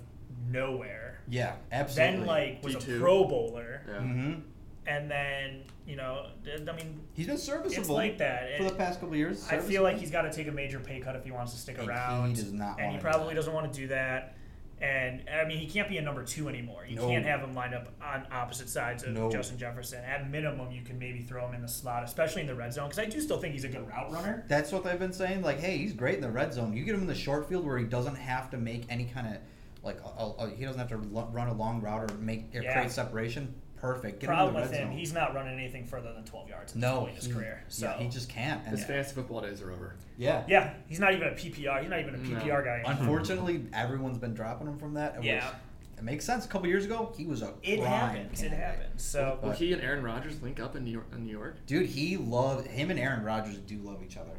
nowhere. Yeah, absolutely. Then like was D two. A Pro Bowler, yeah. mm-hmm. and then you know, I mean, he's been serviceable. It's like that for it, the past couple of years. I feel like he's got to take a major pay cut if he wants to stick and around. He does not, and he probably doesn't want to do that. And I mean, he can't be a number two anymore. You no. can't have him lined up on opposite sides of no. Justin Jefferson. At minimum, you can maybe throw him in the slot, especially in the red zone, because I do still think he's a good route runner. That's what I've been saying. Like, hey, he's great in the red zone. You get him in the short field where he doesn't have to make any kind of like a, a, he doesn't have to run a long route or make or yeah. create separation. Perfect. Get Problem him in the red with him, zone. He's not running anything further than twelve yards in no, his he, career. So yeah, he just can't. And his yeah. fantasy football days are over. Yeah, yeah. He's not even a P P R. He's not even a P P R no. guy anymore. Unfortunately, everyone's been dropping him from that. Yeah, which, it makes sense. A couple years ago, he was a it happens. Candidate. It happens. So will he and Aaron Rodgers link up in New York? In New York, dude. He loved him and Aaron Rodgers do love each other.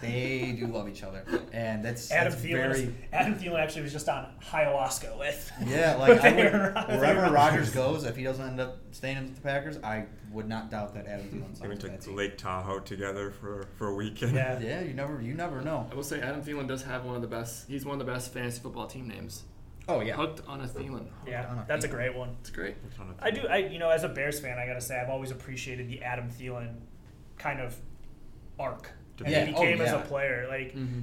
They do love each other, and that's Adam that's Thielen. Very... Adam Thielen actually was just on ayahuasca with. Yeah, like with I would, wherever Rodgers goes, if he doesn't end up staying with the Packers, I would not doubt that Adam Thielen's on that team. They went to Lake Tahoe together for, for a weekend. Yeah, yeah, you never you never know. I will say Adam Thielen does have one of the best. He's one of the best fantasy football team names. Oh yeah, Hooked on a Thielen. Yeah, a that's Thielen. A great one. It's great. I do. I you know, as a Bears fan, I gotta say I've always appreciated the Adam Thielen kind of arc. And yeah. he became oh, yeah. as a player. Like mm-hmm.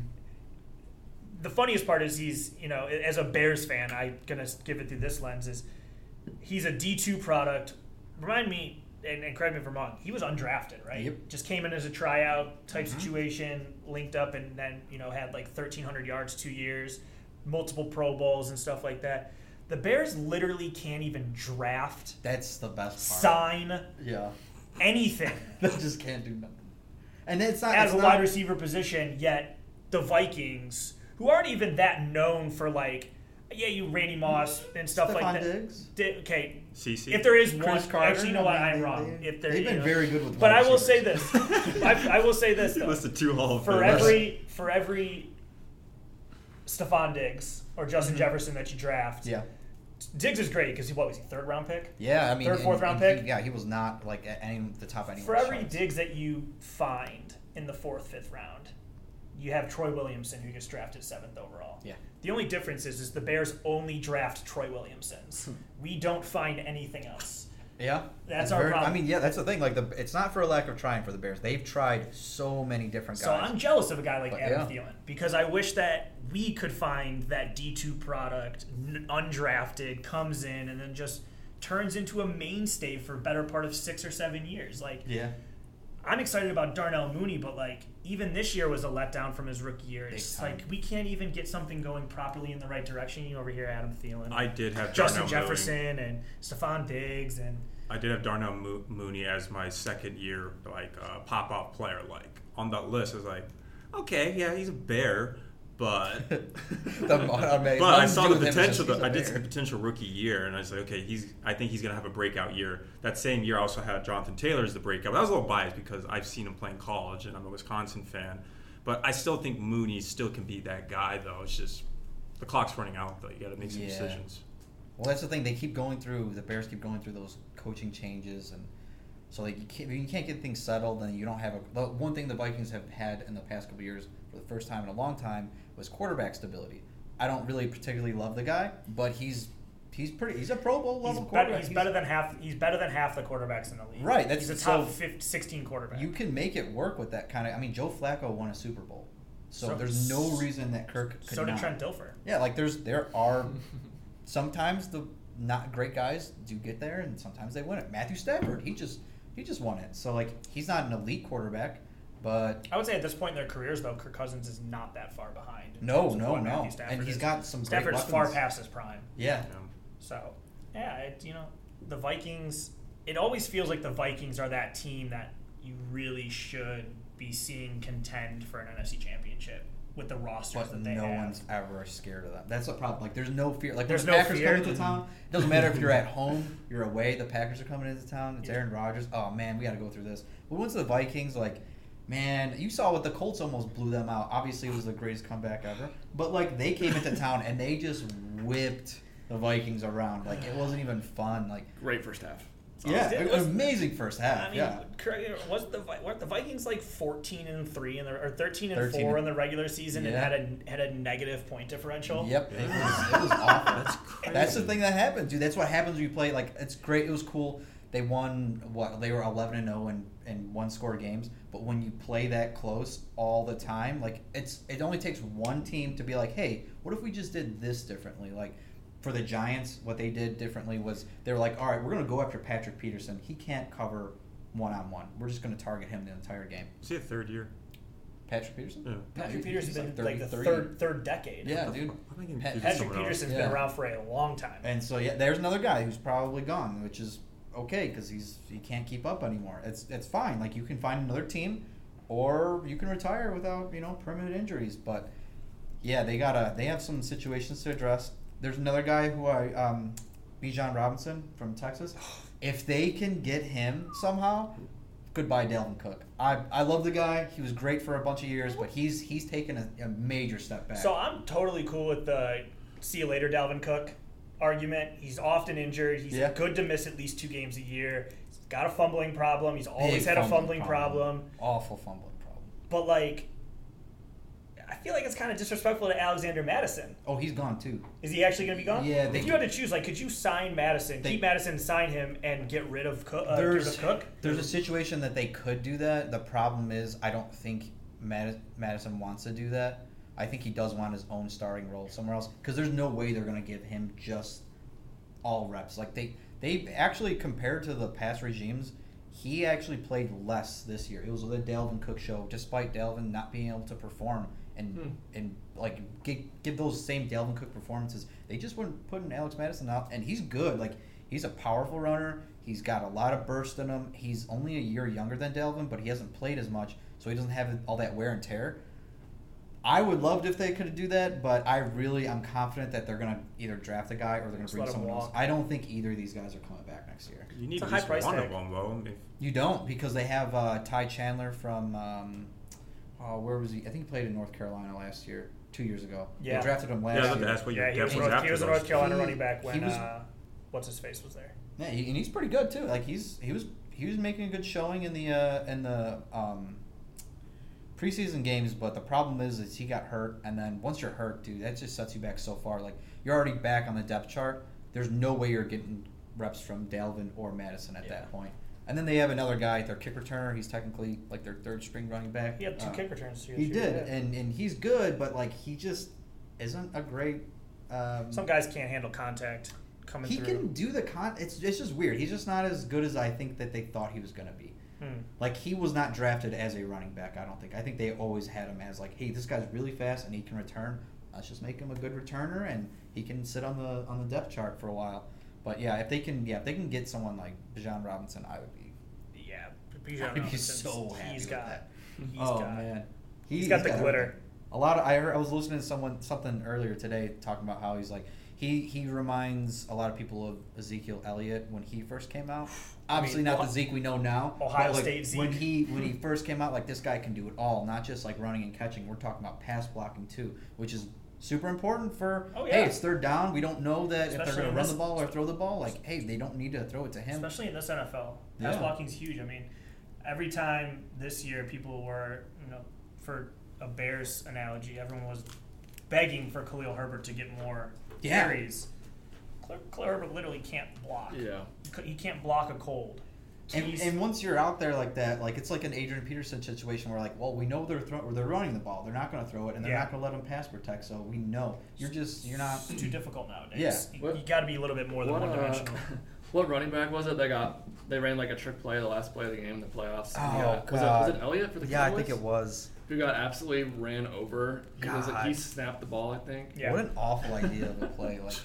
the funniest part is he's, you know, as a Bears fan, I'm gonna give it through this lens. Is he's a D two product. Remind me, and, and correct me if I'm wrong. He was undrafted, right? Yep. Just came in as a tryout type mm-hmm. situation, linked up, and then you know had like thirteen hundred yards, two years, multiple Pro Bowls and stuff like that. The Bears literally can't even draft. That's the best part. Sign. Yeah. Anything. They just can't do nothing. And it's not as it's a not, wide receiver position, yet the Vikings, who aren't even that known for like, yeah, you Randy Moss and stuff Stephon like that. Diggs. Di- okay, C C. If there is Chris one, Carter, actually, you know what? I'm wrong. If there, they've been know, very good with. But I will say this. I, I will say this. Though. That's the two hole for every for every Stephon Diggs or Justin mm-hmm. Jefferson that you draft. Yeah. Diggs is great because he what was he third round pick? Yeah, I mean third fourth and, round and pick. He, yeah, he was not like at any the top anywhere. For every Diggs that you find in the fourth fifth round, you have Troy Williamson who gets drafted seventh overall. Yeah. The only difference is is the Bears only draft Troy Williamsons. We don't find anything else. Yeah, that's our problem. I mean, yeah, that's the thing. Like, the it's not for a lack of trying for the Bears. They've tried so many different guys. So I'm jealous of a guy like but, Adam yeah. Thielen because I wish that we could find that D two product, n- undrafted, comes in and then just turns into a mainstay for a better part of six or seven years. Like, yeah, I'm excited about Darnell Mooney, but like even this year was a letdown from his rookie year. It's like we can't even get something going properly in the right direction. You over here, Adam Thielen. I did have Justin Darnell Jefferson Mooney. And Stephon Diggs and I did have Darnell Mo- Mooney as my second year like uh, pop off player. Like on that list, I was like, okay, yeah, he's a Bear, but the, I mean, but I saw the potential. Just, the, I did see the potential rookie year, and I was like, okay, he's. I think he's gonna have a breakout year. That same year, I also had Jonathan Taylor as the breakout. But I was a little biased because I've seen him play in college, and I'm a Wisconsin fan. But I still think Mooney still can be that guy, though. It's just the clock's running out, though. You got to make some yeah. decisions. Well, that's the thing. They keep going through. The Bears keep going through those coaching changes, and so like you can't, you can't get things settled, and you don't have a. The one thing the Vikings have had in the past couple of years, for the first time in a long time, was quarterback stability. I don't really particularly love the guy, but he's he's pretty. He's a Pro Bowl level he's quarterback. Better, he's, he's better than half. He's better than half the quarterbacks in the league. Right. That's, he's a top so fifteen, sixteen quarterback. You can make it work with that kind of. I mean, Joe Flacco won a Super Bowl, so, so there's no reason that Kirk could not. So did not. Trent Dilfer. Yeah, like there's there are. Sometimes the not great guys do get there, and sometimes they win it. Matthew Stafford, he just he just won it. So like he's not an elite quarterback, but I would say at this point in their careers, though, Kirk Cousins is not that far behind. No, no, no. And he's is. got some. Stafford's great far past his prime. Yeah. yeah. So yeah, it, you know, the Vikings. It always feels like the Vikings are that team that you really should be seeing contend for an N F C championship. With the rosters but that they no have. One's ever scared of them. That's the problem. Like, there's no fear. Like, there's when the no Packers fear. come into town, it doesn't matter if you're at home, you're away, the Packers are coming into town, it's yeah. Aaron Rodgers. Oh, man, we got to go through this. But once the Vikings, like, man, you saw what the Colts almost blew them out. Obviously, it was the greatest comeback ever. But, like, they came into town, and they just whipped the Vikings around. Like, it wasn't even fun. Like, great first half. Yeah, it was amazing first half. I mean, yeah. was the weren't the Vikings like fourteen and three in the or thirteen and thirteen four in the regular season yeah. and had a had a negative point differential? Yep, it was, it was awful. That's crazy. That's the thing that happens, dude. That's what happens when you play. Like it's great. It was cool. They won what they were eleven and zero and and one score games. But when you play that close all the time, like it's it only takes one team to be like, hey, what if we just did this differently? Like. For the Giants, what they did differently was they were like, all right, we're going to go after Patrick Peterson. He can't cover one-on-one. We're just going to target him the entire game. Is he a third year? Patrick Peterson? Yeah. Patrick Peterson's been like, like the third third decade. Yeah, dude. Pat- Patrick Peterson's yeah. been around for a long time. And so, yeah, there's another guy who's probably gone, which is okay because he's he can't keep up anymore. It's, it's fine. Like, you can find another team or you can retire without, you know, permanent injuries. But, yeah, they gotta they have some situations to address. There's another guy who I, um, Bijan Robinson from Texas. If they can get him somehow, goodbye Dalvin Cook. I I love the guy. He was great for a bunch of years, but he's he's taken a, a major step back. So I'm totally cool with the see you later Dalvin Cook argument. He's often injured. He's yeah. good to miss at least two games a year. He's got a fumbling problem. He's always Big had fumbling a fumbling problem. problem. Awful fumbling problem. But like. I feel like it's kind of disrespectful to Alexander Mattison. Oh, he's gone too. Is he actually going to be gone? Yeah. They, if you had to choose, like, could you sign Madison, they, keep Madison, sign him, and get rid of Cook? Uh, there's, of Cook? there's a situation that they could do that. The problem is, I don't think Mad- Madison wants to do that. I think he does want his own starting role somewhere else because there's no way they're going to give him just all reps. Like they, they actually compared to the past regimes. He actually played less this year. It was the Dalvin Cook show, despite Dalvin not being able to perform. And hmm. and like give, give those same Dalvin Cook performances. They just wouldn't put in Alex Madison out, and he's good. Like he's a powerful runner. He's got a lot of burst in him. He's only a year younger than Dalvin, but he hasn't played as much, so he doesn't have all that wear and tear. I would love if they could do that, but I really I'm confident that they're gonna either draft a guy or they're gonna bring someone else. I don't think either of these guys are coming back next year. You need to high price one of them, though. You don't because they have uh, Ty Chandler from. Um, Oh, where was he? I think he played in North Carolina last year, two years ago. Yeah. They drafted him last year. Yeah, that's what you yeah, he, was, he was a North Carolina he, running back when was, uh, what's his face was there. Yeah, and he's pretty good too. Like he's he was he was making a good showing in the uh, in the um, preseason games, but the problem is is he got hurt, and then once you're hurt, dude, that just sets you back so far. Like you're already back on the depth chart. There's no way you're getting reps from Dalvin or Madison at yeah. that point. And then they have another guy, their kick returner. He's technically like their third string running back. He had two uh, kick returns. He did, yeah. and and he's good, but like he just isn't a great. Um, Some guys can't handle contact coming. He through. can do the con. It's it's just weird. He's just not as good as I think that they thought he was going to be. Hmm. Like he was not drafted as a running back. I don't think. I think they always had him as like, hey, this guy's really fast and he can return. Let's just make him a good returner and he can sit on the on the depth chart for a while. But yeah, if they can, yeah, if they can get someone like Bijan Robinson, I would be. Yeah, Bijan Robinson. I'd be so happy. He's got. That. He's oh got, man, he, he's got he's the got glitter. Everything. A lot of I heard, I was listening to someone something earlier today talking about how he's like he he reminds a lot of people of Ezekiel Elliott when he first came out. Obviously I mean, not Ohio, the Zeke we know now. Ohio like State Zeke. When he when he first came out, like this guy can do it all, not just like running and catching. We're talking about pass blocking too, which is super important for, oh, yeah. hey, it's third down. We don't know that especially if they're going to run the ball or throw the ball. Like, hey, they don't need to throw it to him. Especially in this N F L. Yeah. Pass blocking's huge. I mean, every time this year people were, you know, for a Bears analogy, everyone was begging for Khalil Herbert to get more yeah. carries. Khalil Herbert literally can't block. Yeah. He can't block a cold. And, and once you're out there like that, like it's like an Adrian Peterson situation where like, well, we know they're throw- they're running the ball. They're not going to throw it, and they're yeah. not going to let them pass protect. So we know you're just you're not it's too difficult nowadays. Yeah, what, you got to be a little bit more than one dimensional. Uh, what running back was it? They got they ran like a trick play the last play of the game in the playoffs. Oh got, was, God. It, was it Elliott for the Cowboys? Yeah, I think it was. Who got absolutely ran over? He, was like, he snapped the ball, I think. Yeah. What an awful idea of a play! Like.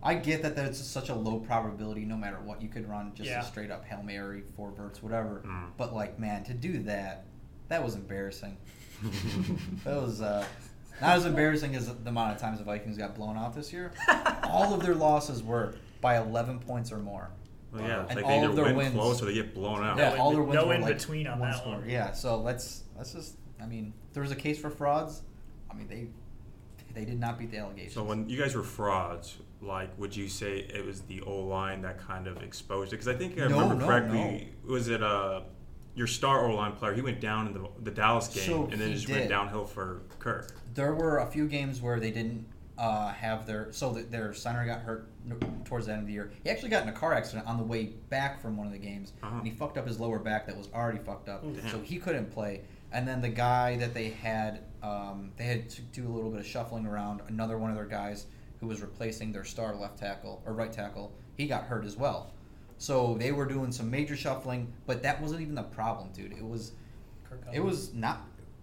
I get that that's such a low probability no matter what. You could run just yeah. a straight-up Hail Mary, four verts, whatever. Mm. But, like, man, to do that, that was embarrassing. That was uh, not as embarrassing as the amount of times the Vikings got blown out this year. All of their losses were by eleven points or more. Well, yeah, it's and like all they either of their win wins, close or they get blown out. Yeah, no, all their wins no were, in like, between on that score. One. Yeah, so let's, let's just, I mean, if there was a case for frauds, I mean, they... They did not beat the allegations. So when you guys were frauds, like, would you say it was the O-line that kind of exposed it? Because I think I no, remember no, correctly, no. was it uh, your star O-line player? He went down in the, the Dallas game so and then just did. went downhill for Kirk. There were a few games where they didn't uh, have their – so the, their center got hurt towards the end of the year. He actually got in a car accident on the way back from one of the games, uh-huh. and he fucked up his lower back that was already fucked up. Ooh, so he couldn't play. And then the guy that they had – Um, they had to do a little bit of shuffling around. Another one of their guys who was replacing their star left tackle or right tackle, he got hurt as well. So they were doing some major shuffling, but that wasn't even the problem, dude. It was, Kirk Cousins. It was not.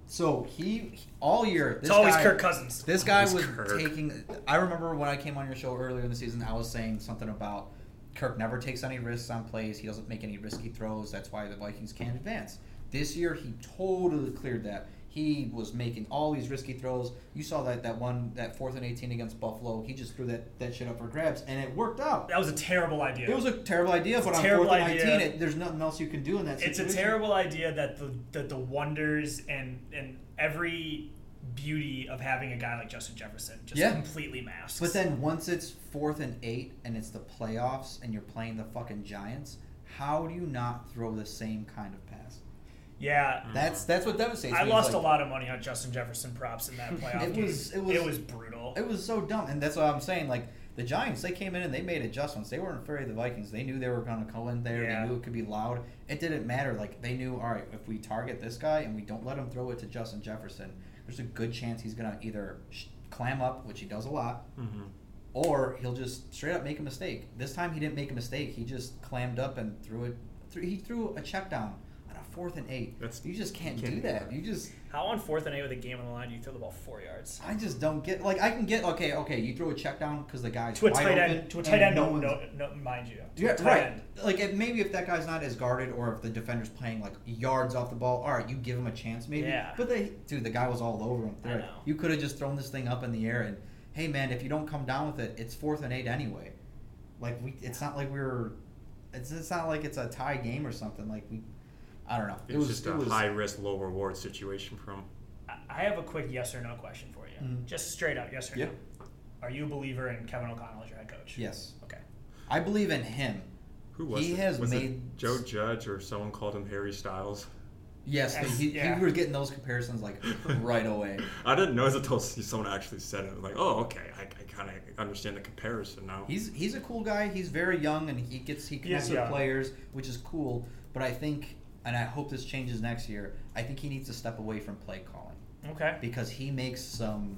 So he, he all year. This it's always guy, Kirk Cousins. This guy always was Kirk. taking. I remember when I came on your show earlier in the season, I was saying something about Kirk never takes any risks on plays. He doesn't make any risky throws. That's why the Vikings can't advance. This year, he totally cleared that. He was making all these risky throws. You saw that that one, that fourth and eighteen against Buffalo. He just threw that, that shit up for grabs, and it worked out. That was a terrible idea. It was a terrible idea, it's but on fourth and idea. nineteen, it, there's nothing else you can do in that situation. It's a terrible idea that the that the wonders and, and every beauty of having a guy like Justin Jefferson just yeah. completely masks. But then once it's fourth and eight, and it's the playoffs, and you're playing the fucking Giants, how do you not throw the same kind of pass? Yeah, that's that's what devastates me. I lost like, a lot of money on Justin Jefferson props in that playoff game. It was, it was it was brutal. It was so dumb, and that's what I'm saying. Like the Giants, they came in and they made adjustments. They weren't afraid of the Vikings. They knew they were going to come in there. Yeah. They knew it could be loud. It didn't matter. Like they knew, all right, if we target this guy and we don't let him throw it to Justin Jefferson, there's a good chance he's going to either sh- clam up, which he does a lot, mm-hmm. or he'll just straight up make a mistake. This time he didn't make a mistake. He just clammed up and threw it. Th- he threw a check down. Fourth and eight. That's, you just can't, can't do that. You just how on fourth and eight with a game on the line do you throw the ball four yards? I just don't get. Like I can get okay, okay. You throw a check down because the guy's to a tight end. To a tight end, no, no, no, mind you. To yeah, a tight right. End. Like if, maybe if that guy's not as guarded, or if the defender's playing like yards off the ball, all right, you give him a chance maybe. Yeah. But they, dude, the guy was all over him. They're I know. Like, you could have just thrown this thing up in the air and, hey man, if you don't come down with it, it's fourth and eight anyway. Like we, it's not like we we're, it's it's not like it's a tie game or something. Like we. I don't know. It, it was just a was, high-risk, low-reward situation for him. I have a quick yes or no question for you. Mm-hmm. Just straight up, yes or yep. no. Are you a believer in Kevin O'Connell as your head coach? Yes. Okay. I believe in him. Who was he it? Has was made it Joe Judge or someone called him Harry Styles? Yes. yes he, yeah. he was getting those comparisons like right away. I didn't notice until someone actually said it. I was like, oh, okay. I, I kind of understand the comparison now. He's he's a cool guy. He's very young, and he gets he connects with yeah. players, which is cool. But I think... and I hope this changes next year, I think he needs to step away from play calling. Okay. Because he makes some,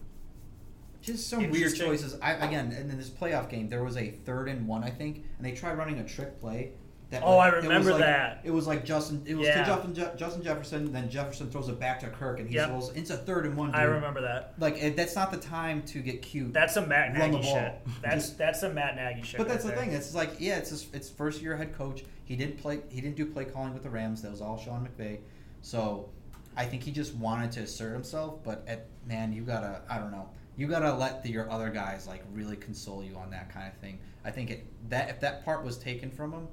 just some weird choices. I, again, in this playoff game, there was a third and one, I think, and they tried running a trick play, That oh, like, I remember it like, that. It was like Justin. It was yeah. to Justin, Justin Jefferson. Then Jefferson throws it back to Kirk, and he yep. throws. It's a third and one. Dude. I remember that. Like it, that's not the time to get cute. That's some Matt Nagy shit. That's Just, that's some Matt Nagy shit. But right that's there. the thing. It's like yeah, it's his, it's first year head coach. He didn't play. He didn't do play calling with the Rams. That was all Sean McVay. So I think he just wanted to assert himself. But at, man, you gotta. I don't know. You gotta let the, your other guys like really console you on that kind of thing. I think it, that if that part was taken from him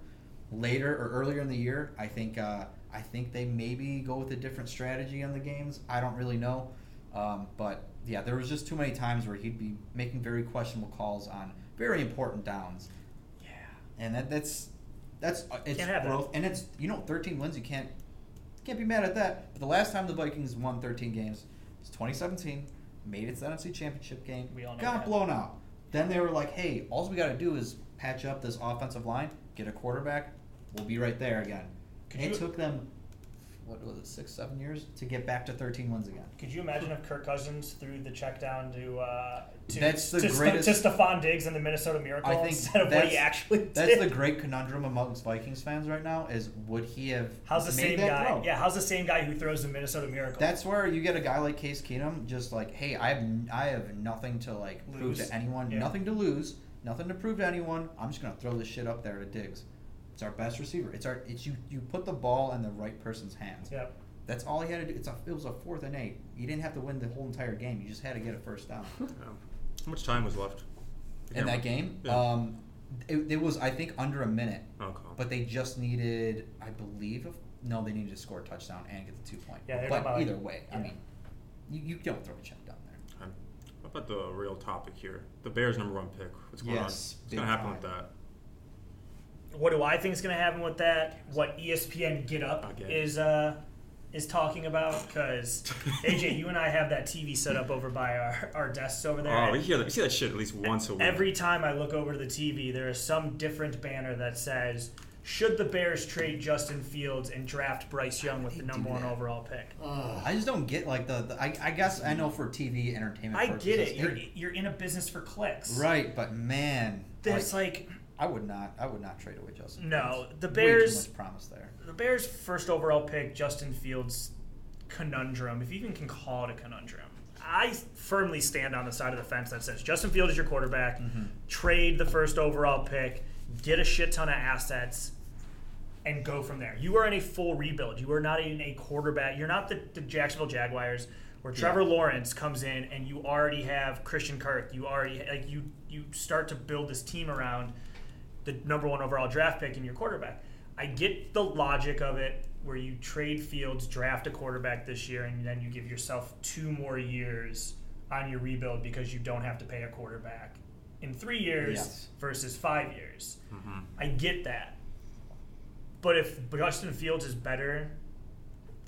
later or earlier in the year, I think uh, I think they maybe go with a different strategy on the games. I don't really know, um, but yeah, there was just too many times where he'd be making very questionable calls on very important downs. Yeah, and that that's that's uh, it's growth, and it's you know thirteen wins. You can't can't be mad at that. But the last time the Vikings won thirteen games was twenty seventeen, made it to the N F C Championship game, we all know got blown out. Then they were like, hey, all we got to do is patch up this offensive line, get a quarterback. We'll be right there again. Could it you, took them, what was it, six, seven years to get back to thirteen wins again. Could you imagine if Kirk Cousins threw the check down to uh, to, that's the to, greatest, to Stephon Diggs and the Minnesota Miracle I think instead of what he actually did? That's the great conundrum amongst Vikings fans right now is would he have how's the made same that guy? Throw? Yeah, how's the same guy who throws the Minnesota Miracle? That's where you get a guy like Case Keenum just like, hey, I have, I have nothing to like lose. prove to anyone, yeah. nothing to lose, nothing to prove to anyone. I'm just going to throw this shit up there to Diggs. It's our best receiver. It's our. It's you. You put the ball in the right person's hands. Yep. That's all he had to do. It's a. It was a fourth and eight. You didn't have to win the whole entire game. You just had to get a first down. Yeah. How much time was left in that game? Yeah. Um, it, it was I think under a minute. Okay. But they just needed, I believe, no, they needed to score a touchdown and get the two point. Yeah. But either way, yeah. I mean, you, you don't throw a check down there. I'm, what about the real topic here? The Bears' number one pick. What's going yes, on? What's going to happen time. with that? What do I think is going to happen with that? What E S P N Get Up okay. is uh, is talking about? Because, A J, you and I have that T V set up over by our, our desks over there. Oh, we hear that, we see that shit at least once a week. Every time I look over to the T V, there is some different banner that says, should the Bears trade Justin Fields and draft Bryce Young with the number one overall pick? Uh, I just don't get, like, the... the I, I guess I know for T V entertainment I purposes, get it. You're, you're in a business for clicks. Right, but, man... There's, like... like I would not. I would not trade away Justin. No, Fields. the Bears. Way too much promise there. The Bears' first overall pick, Justin Fields, conundrum, if you even can call it a conundrum. I firmly stand on the side of the fence that says Justin Fields is your quarterback. Mm-hmm. Trade the first overall pick, get a shit ton of assets, and go from there. You are in a full rebuild. You are not in a quarterback. You're not the, the Jacksonville Jaguars where Trevor yeah. Lawrence comes in and you already have Christian Kirk. You already like you you start to build this team around the number one overall draft pick in your quarterback. I get the logic of it where you trade Fields, draft a quarterback this year, and then you give yourself two more years on your rebuild because you don't have to pay a quarterback in three years yes. versus five years. Mm-hmm. I get that. But if Justin Fields is better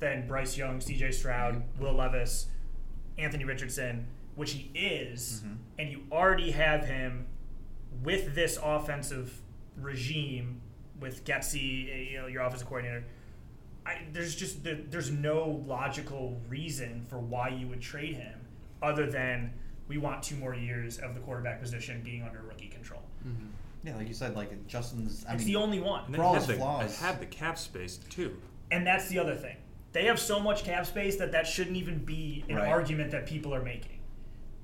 than Bryce Young, C J Stroud, mm-hmm. Will Levis, Anthony Richardson, which he is, mm-hmm. and you already have him with this offensive regime with Getsy, you know, your offensive coordinator, I, there's just there, there's no logical reason for why you would trade him other than we want two more years of the quarterback position being under rookie control. Mm-hmm. Yeah, like you said, like Justin's. I it's mean, the only one. For all his flaws, have the cap space too. And that's the other thing. They have so much cap space that that shouldn't even be an right. argument that people are making.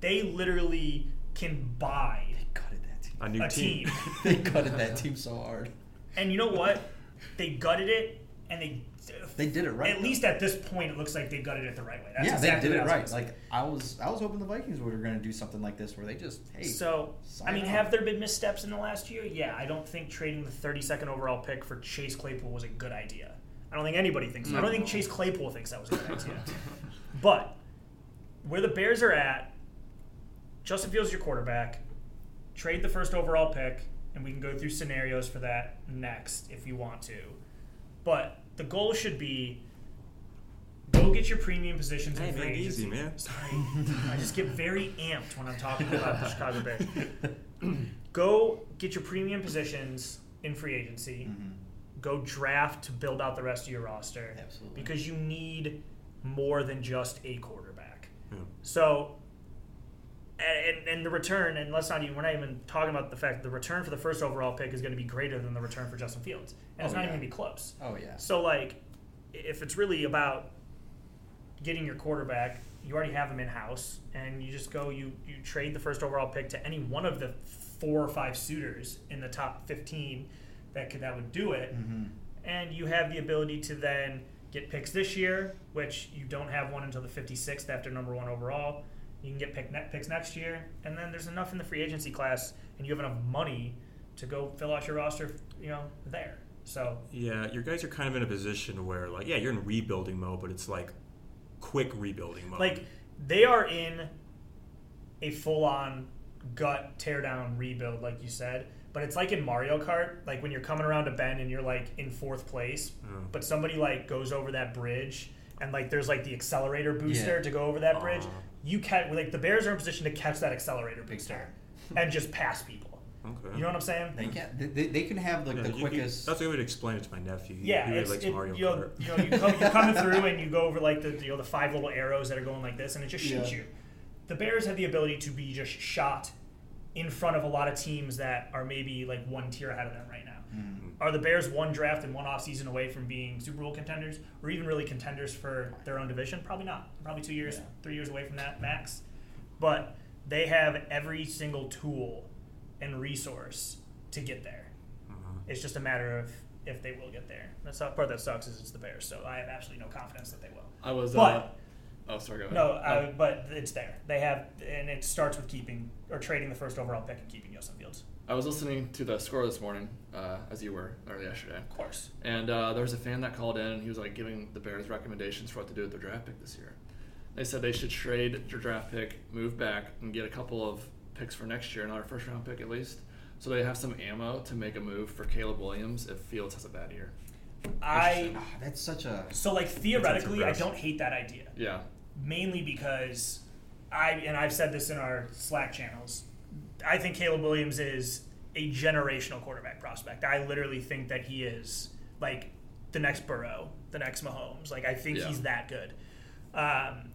They literally can buy. They cut it. A new a team. team. They gutted that team so hard. And you know what? They gutted it, and they they did it right. At though. least at this point, it looks like they gutted it the right way. That's yeah, exactly they did it right. Like, like I was, I was hoping the Vikings were going to do something like this, where they just hey. So I mean, up. have there been missteps in the last year? Yeah, I don't think trading the thirty-second overall pick for Chase Claypool was a good idea. I don't think anybody thinks. No. I don't think Chase Claypool thinks that was a good idea. But where the Bears are at, Justin Fields is your quarterback. Trade the first overall pick, and we can go through scenarios for that next if you want to. But the goal should be go get your premium positions. Hey, make it easy, man. Sorry. I just get very amped when I'm talking about the Chicago Bears. Go get your premium positions in free agency. Mm-hmm. Go draft to build out the rest of your roster. Absolutely. Because you need more than just a quarterback. Yeah. So... And, and the return, and let's not even, we're not even talking about the fact that the return for the first overall pick is going to be greater than the return for Justin Fields. And oh, it's not yeah. even going to be close. Oh, yeah. So, like, if it's really about getting your quarterback, you already have him in-house, and you just go, you, you trade the first overall pick to any one of the four or five suitors in the top fifteen that could, that would do it. Mm-hmm. And you have the ability to then get picks this year, which you don't have one until the fifty-sixth after number one overall. You can get pick ne- picks next year, and then there's enough in the free agency class, and you have enough money to go fill out your roster, you know, there. So yeah, your guys are kind of in a position where, like, yeah, you're in rebuilding mode, but it's like quick rebuilding mode. Like, they are in a full-on gut teardown rebuild, like you said. But it's like in Mario Kart, like when you're coming around a bend and you're like in fourth place, mm. but somebody like goes over that bridge, and like there's like the accelerator booster yeah. to go over that uh. bridge. You catch, like, the Bears are in position to catch that accelerator booster and just pass people. Okay. You know what I'm saying? They can they, they can have like yeah, the you, quickest. You, that's the way to explain it to my nephew. He, yeah, he it's, likes it, Mario Kart. You know, you come, you're coming through and you go over like the you know the five little arrows that are going like this, and it just shoots yeah. you. The Bears have the ability to be just shot in front of a lot of teams that are maybe like one tier ahead of them right now. Mm-hmm. Are the Bears one draft and one offseason away from being Super Bowl contenders, or even really contenders for their own division? Probably not. Probably two years, yeah. three years away from that, max. But they have every single tool and resource to get there. Mm-hmm. It's just a matter of if they will get there. That's the part that sucks is it's the Bears, so I have absolutely no confidence that they will. I was... But, uh... Oh, sorry, go ahead. No, I, oh. but it's there. They have, and it starts with keeping, or trading the first overall pick and keeping Justin Fields. I was listening to The Score this morning, uh, as you were, or yesterday. Of course. And uh, there was a fan that called in, and he was like giving the Bears recommendations for what to do with their draft pick this year. They said they should trade their draft pick, move back, and get a couple of picks for next year, another first-round pick at least, so they have some ammo to make a move for Caleb Williams if Fields has a bad year. I oh, that's such a so like theoretically I don't hate that idea. Yeah. Mainly because I and I've said this in our Slack channels. I think Caleb Williams is a generational quarterback prospect. I literally think that he is like the next Burrow, the next Mahomes. Like I think yeah. he's that good. Um,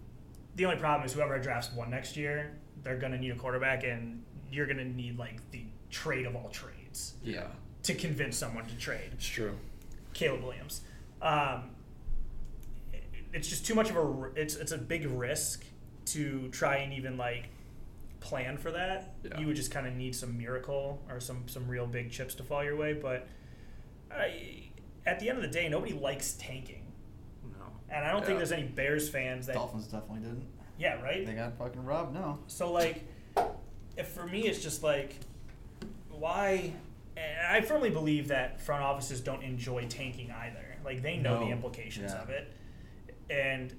the only problem is whoever drafts one next year, they're gonna need a quarterback, and you're gonna need like the trade of all trades. Yeah. To convince someone to trade. It's true. Caleb Williams. Um, it's just too much of a it's it's a big risk to try and even like plan for that. Yeah. You would just kind of need some miracle or some some real big chips to fall your way. But I, at the end of the day, nobody likes tanking. No. And I don't yeah. think there's any Bears fans that Dolphins definitely didn't. Yeah, right? They got fucking robbed. No. So like, if for me it's just like, why? And I firmly believe that front offices don't enjoy tanking either. Like, they know no. the implications yeah. of it. And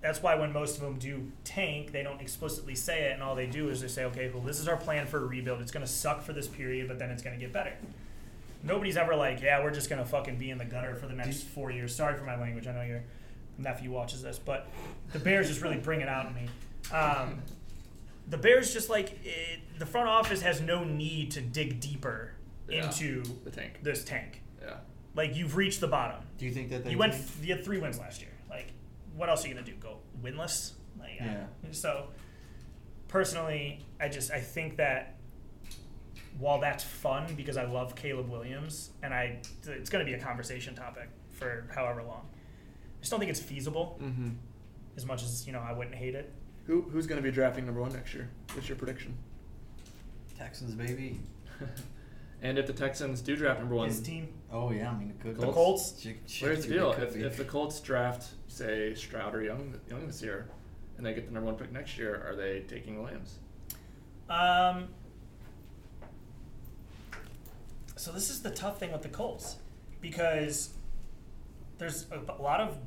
that's why when most of them do tank, they don't explicitly say it, and all they do is they say, okay, well, this is our plan for a rebuild. It's going to suck for this period, but then it's going to get better. Nobody's ever like, yeah, we're just going to fucking be in the gutter for the next four years. Sorry for my language. I know your nephew watches this, but the Bears just really bring it out in me. Um, the Bears just like it, the front office has no need to dig deeper. Yeah, into the tank. This tank. Yeah. Like, you've reached the bottom. Do you think that they You went th- you had three wins last year. Like, what else are you going to do? Go winless? Like, yeah. I, so, personally, I just, I think that while that's fun, because I love Caleb Williams, and I, it's going to be a conversation topic for however long, I just don't think it's feasible. Mm-hmm. As much as, you know, I wouldn't hate it. Who Who's going to be drafting number one next year? What's your prediction? Texans, baby. And if the Texans do draft number one... His team? Oh, yeah. I mean, the Colts. The Colts? Where's the deal? If, if the Colts draft, say, Stroud or Young, Young this year, and they get the number one pick next year, are they taking Williams? Um. So this is the tough thing with the Colts, because there's a lot of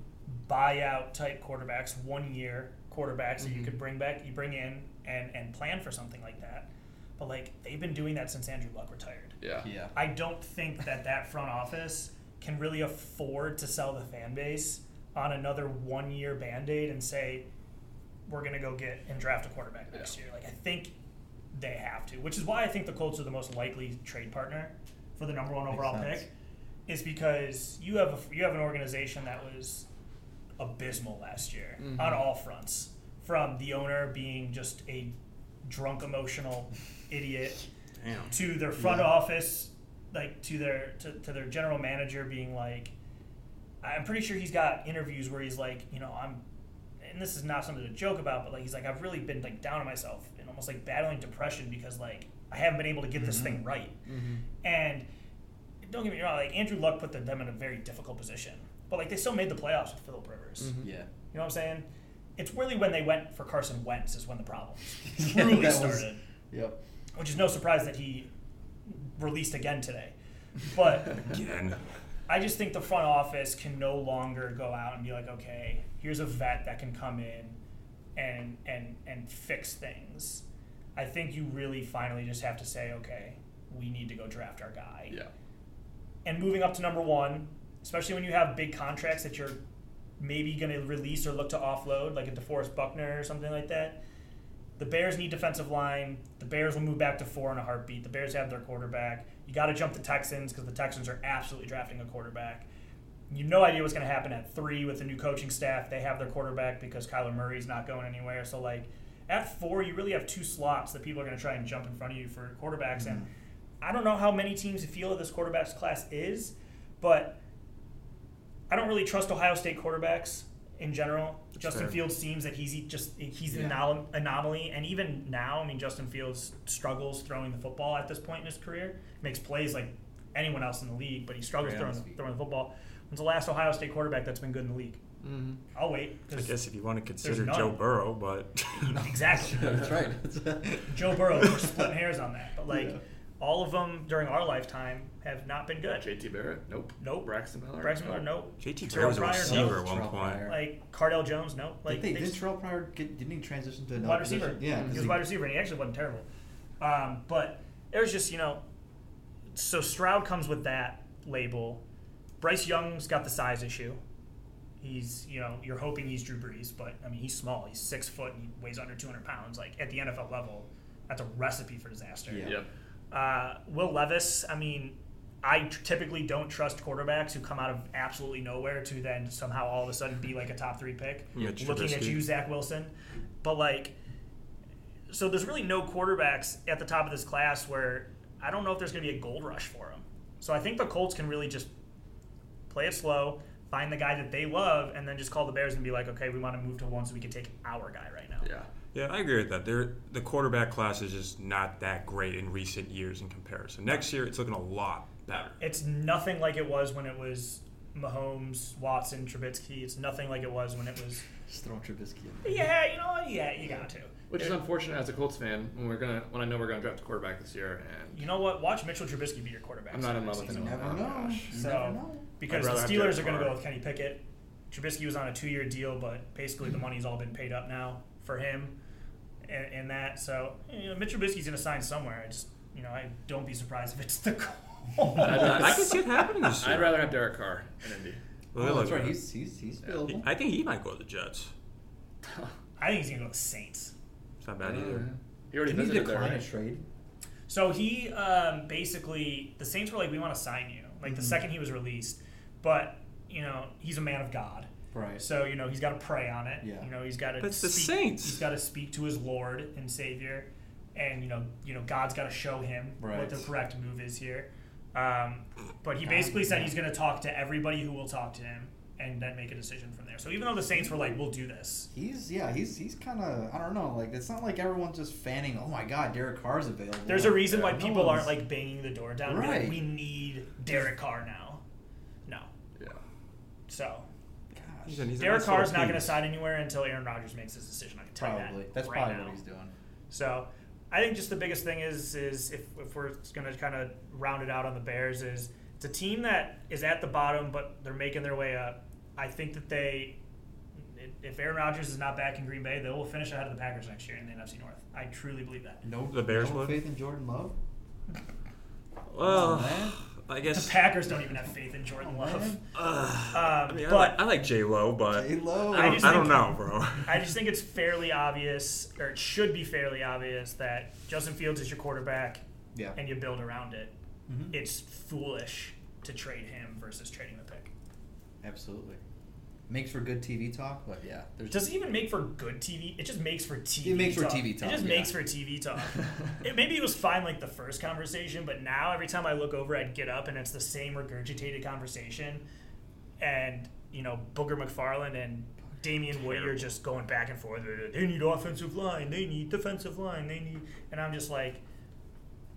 buyout-type quarterbacks, one-year quarterbacks mm-hmm. that you could bring back, you bring in and, and plan for something like that. But, like, they've been doing that since Andrew Luck retired. Yeah. yeah. I don't think that that front office can really afford to sell the fan base on another one-year Band-Aid and say, we're going to go get and draft a quarterback yeah. next year. Like, I think they have to, which is why I think the Colts are the most likely trade partner for the number one overall pick, is because you have a, you have an organization that was abysmal last year mm-hmm. on all fronts, from the owner being just a drunk, emotional idiot Damn. to their front yeah. office, like to their to, to their general manager being like, I'm pretty sure he's got interviews where he's like, you know, I'm, and this is not something to joke about, but like he's like, I've really been like down on myself and almost like battling depression because like I haven't been able to get mm-hmm. this thing right. Mm-hmm. And don't get me wrong, like Andrew Luck put them in a very difficult position, but like they still made the playoffs with Phillip Rivers. Mm-hmm. Yeah, you know what I'm saying? It's really when they went for Carson Wentz is when the problem really yeah, started. Was, yep. Which is no surprise that he released again today, but again. I just think the front office can no longer go out and be like, okay, here's a vet that can come in and and and fix things. I think you really finally just have to say, okay, we need to go draft our guy. Yeah. And moving up to number one, especially when you have big contracts that you're maybe going to release or look to offload, like a DeForest Buckner or something like that, the Bears need defensive line. The Bears will move back to four in a heartbeat. The Bears have their quarterback. You got to jump the Texans because the Texans are absolutely drafting a quarterback. You have no idea what's going to happen at three with the new coaching staff. They have their quarterback because Kyler Murray's not going anywhere. So, like, at four, you really have two slots that people are going to try and jump in front of you for quarterbacks. Mm-hmm. And I don't know how many teams feel that this quarterback's class is, but I don't really trust Ohio State quarterbacks in general. That's Justin fair. Fields seems that he's just he's yeah. an anom- anomaly. And even now, I mean, Justin Fields struggles throwing the football at this point in his career. He makes plays like anyone else in the league, but he struggles yeah, throwing, the, throwing the football. When's the last Ohio State quarterback that's been good in the league? Mm-hmm. I'll wait. I guess if you want to consider Joe Burrow, but... Exactly. That's right. Joe Burrow, we're splitting hairs on that. But, like... Yeah. All of them during our lifetime have not been good. J T Barrett, nope. Nope. Braxton Miller, Braxton Miller, nope. J T Barrett was a receiver at one point. Like Cardale Jones, nope. Like did they, they did Terrell Pryor get, didn't he transition to another wide receiver? Position? Yeah, he was he, wide receiver, and he actually wasn't terrible. Um, but it was just you know, so Stroud comes with that label. Bryce Young's got the size issue. He's you know you're hoping he's Drew Brees, but I mean he's small. He's six foot and he weighs under two hundred pounds. Like at the N F L level, that's a recipe for disaster. Yeah. Yep. Uh, Will Levis, I mean, I t- typically don't trust quarterbacks who come out of absolutely nowhere to then somehow all of a sudden be like a top three pick. Yeah, looking at you, Zach Wilson. But like, so there's really no quarterbacks at the top of this class where I don't know if there's going to be a gold rush for them. So I think the Colts can really just play it slow, find the guy that they love, and then just call the Bears and be like, okay, we want to move to one so we can take our guy right now. Yeah. Yeah, I agree with that. They're, the quarterback class is just not that great in recent years in comparison. Next year, it's looking a lot better. It's nothing like it was when it was Mahomes, Watson, Trubisky. It's nothing like it was when it was... Just throw Trubisky in there. Yeah, you know, yeah, you got to. Which it, is unfortunate as a Colts fan when we're gonna when I know we're going to draft a quarterback this year. And you know what? Watch Mitchell Trubisky be your quarterback. I'm not in love with him. You never know. So, never know. Because the Steelers are going to go with Kenny Pickett. Trubisky was on a two-year deal, but basically the money's all been paid up now for him. And, and that, so you know, Mitch Trubisky's gonna sign somewhere. I just, you know, I don't be surprised if it's the Colts. I can see it happening this year. I'd rather have Derek Carr in Indy. Well, oh, that's right. He's he's he's available. I think he might go to the Jets. I think he's gonna go to the Saints. It's not bad uh, either. He already did decline a trade. So he um, basically the Saints were like, we want to sign you. Like mm-hmm. the second he was released, but you know he's a man of God. Right. So, you know, he's got to pray on it. Yeah. You know, he's got to That's speak, the Saints. He's got to speak to his Lord and Savior. And, you know, you know, God's got to show him right. what the correct move is here. Um, but he God, basically said yeah. he's going to talk to everybody who will talk to him and then make a decision from there. So even though the Saints were like, we'll do this. He's, yeah, he's he's kind of, I don't know, like, it's not like everyone's just fanning, oh my God, Derek Carr's available. There's a reason why people aren't, like, banging the door down. Right. Like, we need Derek Carr now. No. Yeah. So... He's a, he's Derek Carr's not going to sign anywhere until Aaron Rodgers makes his decision. I can tell probably. you that. That's right probably now. what he's doing. So I think just the biggest thing is, is if, if we're going to kind of round it out on the Bears, is it's a team that is at the bottom, but they're making their way up. I think that they, if Aaron Rodgers is not back in Green Bay, they will finish ahead of the Packers next year in the N F C North. I truly believe that. No, the Bears no faith in Jordan Love? Well... I guess the Packers don't even have faith in Jordan Love. Uh, um, I mean, but I like, I like J-Lo, but J-Lo. I, I, don't, I don't know, bro. I just think it's fairly obvious, or it should be fairly obvious, that Justin Fields is your quarterback, yeah. and you build around it. Mm-hmm. It's foolish to trade him versus trading the pick. Absolutely. makes for good T V talk, but yeah. Does it even make for good T V? It just makes for T V talk. It makes talk. for T V talk. It just yeah. makes for T V talk. It, maybe it was fine like the first conversation, but now every time I look over, I'd get up and it's the same regurgitated conversation. And, you know, Booger McFarland and Damian Terrible. Woody are just going back and forth. They need offensive line. They need defensive line. They need... And I'm just like...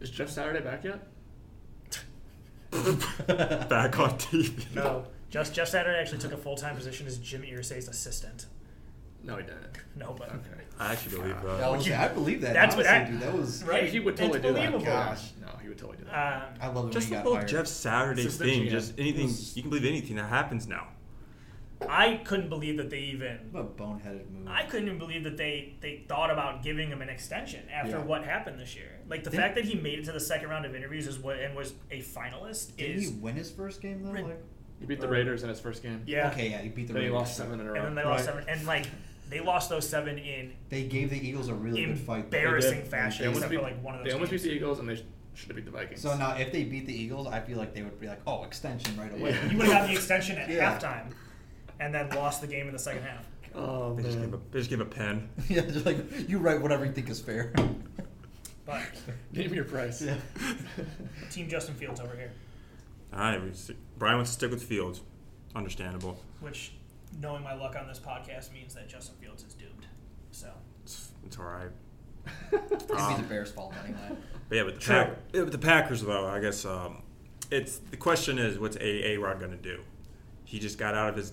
Is Jeff Saturday back yet? Back on T V. No. Just Jeff Saturday actually took a full-time position as Jim Irsay's assistant. No, he didn't. No, but okay. I actually believe that. that was, you, I believe that. That's honestly, what I, dude, that was right. He would totally it's do believable. that. Gosh, no, he would totally do that. Um, I love it just when he got fired. Just the whole Jeff Saturday thing. Just anything was, you can believe anything that happens now. I couldn't believe that they even. What a boneheaded move! I couldn't even believe that they, they thought about giving him an extension after yeah. what happened this year. Like the didn't, fact that he made it to the second round of interviews is what and was a finalist. Did he win his first game though? Re- like, He beat the Raiders in his first game. Yeah. Okay, yeah, he beat the then Raiders. Then he lost seven in a row. And then they lost right. seven. And, like, they lost those seven in... They gave the Eagles a really good fight. Embarrassing fashion, except beat, for, like, one of those They almost games. beat the Eagles, and they should have beat the Vikings. So, now, if they beat the Eagles, I feel like they would be like, oh, extension right away. Yeah. You would have gotten the extension at yeah. halftime, and then lost the game in the second half. Oh, they man. Just gave a, they just gave a pen. Yeah, they're like, you write whatever you think is fair. But... Name your price. Yeah. Team Justin Fields over here. All right, we see. Brian wants to stick with Fields. Understandable. Which, knowing my luck on this podcast, means that Justin Fields is doomed. So It's, it's all right. It'd um, be the Bears' fault anyway. But yeah, with the, Pack, yeah, with the Packers, though, I guess um, it's the question is, what's A-Rod going to do? He just got out of his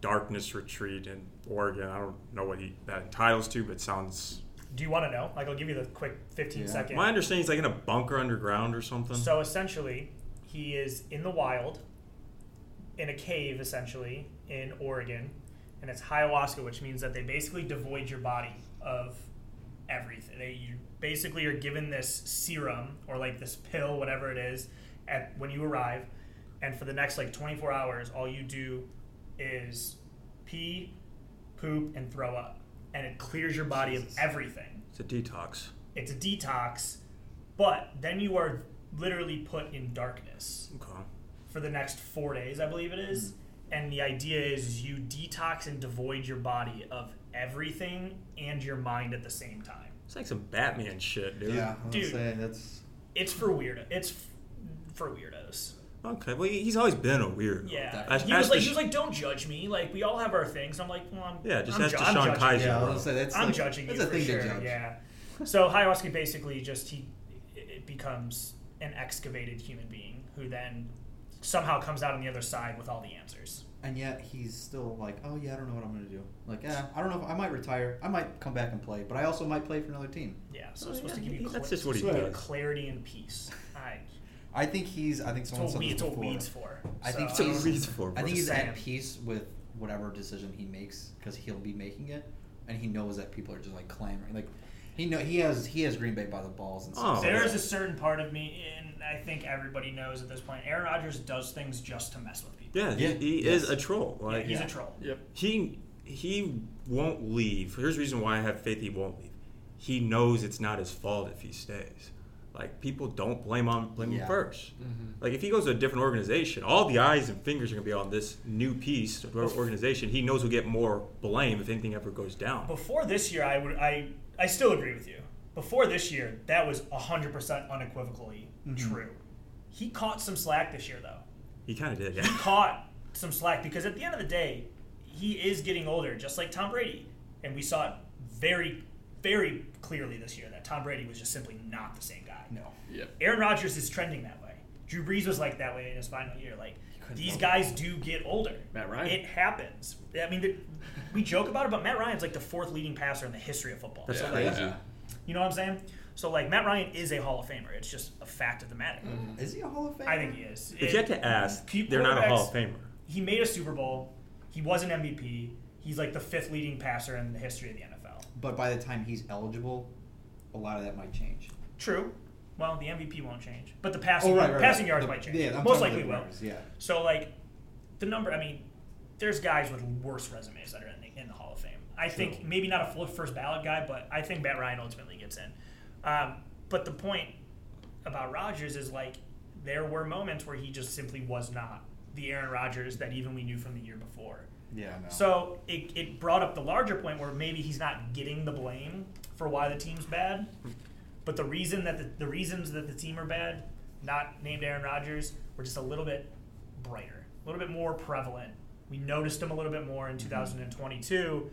darkness retreat in Oregon. I don't know what he that entitles to, but it sounds... Do you want to know? Like, I'll give you the quick fifteen-second. Yeah. My understanding is like in a bunker underground or something. So essentially... He is in the wild, in a cave, essentially, in Oregon. And it's ayahuasca, which means that they basically devoid your body of everything. They, you basically are given this serum, or like this pill, whatever it is, at when you arrive. And for the next like twenty-four hours, all you do is pee, poop, and throw up. And it clears your body Jesus. of everything. It's a detox. It's a detox. But then you are... literally put in darkness okay. for the next four days, I believe it is. Mm-hmm. And the idea is you detox and devoid your body of everything and your mind at the same time. It's like some Batman shit, dude. Yeah, I was dude, saying, that's it's for weirdo. It's f- for weirdos. Okay, well, he's always been a weirdo. Yeah, I, he I, was I, like, he was like, don't judge me. Like, we all have our things. I'm like, well, I'm yeah, just I'm that's ju- Deshaun Kaiser. Yeah, I was say, that's I'm like, judging that's you a for thing sure. To judge. Yeah. So ayahuasca basically just he it becomes. An excavated human being who then somehow comes out on the other side with all the answers. And yet he's still like, oh yeah, I don't know what I'm going to do. Like, eh, I don't know if I might retire. I might come back and play, but I also might play for another team. Yeah, so oh, it's supposed yeah, to give you that's cl- just what he does. Give clarity and peace. I, I think he's. I think someone said this before. It's what weed's for. I think so, he's. Weed's for, I think he's at peace with whatever decision he makes because he'll be making it, and he knows that people are just like clamoring, like. He know he has he has Green Bay by the balls and stuff. Oh. There is a certain part of me, and I think everybody knows at this point. Aaron Rodgers does things just to mess with people. Yeah, yeah. he, he yes. is a troll. Like, yeah, he's yeah. a troll. Yep. He he won't leave. Here's the reason why I have faith he won't leave. He knows it's not his fault if he stays. Like people don't blame him blame yeah. him first. Mm-hmm. Like if he goes to a different organization, all the eyes and fingers are gonna be on this new piece of organization. He knows he'll get more blame if anything ever goes down. Before this year, I would I. I still agree with you. Before this year, that was one hundred percent unequivocally mm-hmm. true. He caught some slack this year, though. He kind of did, yeah. He caught some slack because at the end of the day, he is getting older, just like Tom Brady. And we saw it very, very clearly this year that Tom Brady was just simply not the same guy. No. Yep. Aaron Rodgers is trending that way. Drew Brees was like that way in his final year. Like, these guys do get older. Matt Ryan. It happens. I mean, we joke about it, but Matt Ryan's like the fourth leading passer in the history of football. That's yeah, crazy. Yeah. You know what I'm saying? So, like, Matt Ryan is a Hall of Famer. It's just a fact of the matter. Mm. Is he a Hall of Famer? I think he is. If it, you have to ask, they're not a Hall of Famer. He made a Super Bowl. He was an M V P. He's like the fifth leading passer in the history of the N F L. But by the time he's eligible, a lot of that might change. True. Well, the M V P won't change, but the passing oh, right, right, passing right. yards the, might change. Yeah, most likely will. Yeah. So, like, the number. I mean, there's guys with worse resumes that are in the, in the Hall of Fame. I True. think maybe not a full first ballot guy, but I think Matt Ryan ultimately gets in. Um, but the point about Rodgers is like there were moments where he just simply was not the Aaron Rodgers that even we knew from the year before. Yeah. No. So it it brought up the larger point where maybe he's not getting the blame for why the team's bad, but the reason that the, the reasons that the team are bad, not named Aaron Rodgers, were just a little bit brighter, a little bit more prevalent. We noticed them a little bit more in mm-hmm. two thousand twenty-two,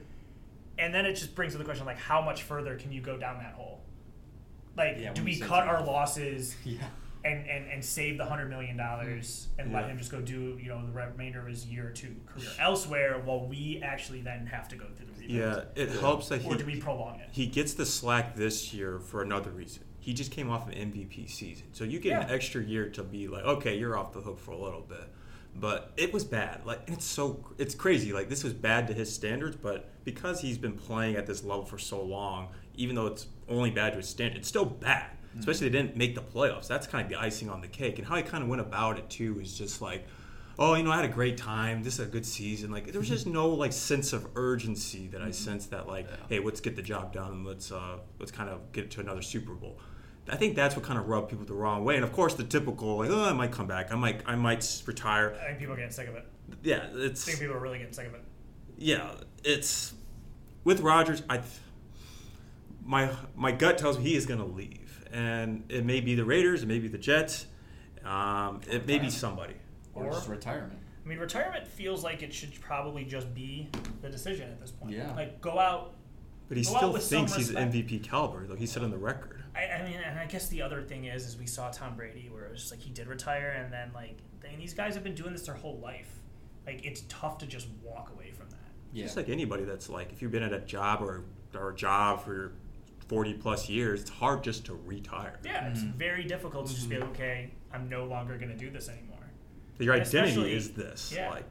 and then it just brings up the question, like, how much further can you go down that hole? Like, yeah, do we cut our losses? Yeah. And, and, and save the one hundred million dollars and yeah. let him just go do, you know, the remainder of his year or two career elsewhere while we actually then have to go through the rebuild? Yeah, it yeah. helps that or he... Or do we prolong it? He gets the slack this year for another reason. He just came off an M V P season. So you get yeah. an extra year to be like, okay, you're off the hook for a little bit. But it was bad. Like, it's so... It's crazy. Like, this was bad to his standards, but because he's been playing at this level for so long, even though it's only bad to his standards, it's still bad. Especially they didn't make the playoffs. That's kind of the icing on the cake. And how he kind of went about it, too, is just like, oh, you know, I had a great time. This is a good season. Like, there was just no, like, sense of urgency that I sensed that, like, yeah. hey, let's get the job done and let's, uh, let's kind of get to another Super Bowl. I think that's what kind of rubbed people the wrong way. And, of course, the typical, like, oh, I might come back. I might I might retire. I think people are getting sick of it. Yeah, it's... I think people are really getting sick of it. Yeah, it's... With Rodgers, I... My, my gut tells me he is going to leave. And it may be the Raiders, it may be the Jets, um, it may be somebody. Or, or just retirement. I mean, retirement feels like it should probably just be the decision at this point. Yeah. Like, go out. But he still thinks he's M V P caliber, though he said on the record. I, I mean, and I guess the other thing is, is we saw Tom Brady where it was just like he did retire, and then, like, and these guys have been doing this their whole life. Like, it's tough to just walk away from that. Yeah. Just like anybody that's like, if you've been at a job or, or a job for forty plus years, it's hard just to retire. Yeah, it's mm-hmm. very difficult to just be like, okay, I'm no longer going to do this anymore. Your and identity is this. Yeah. Like,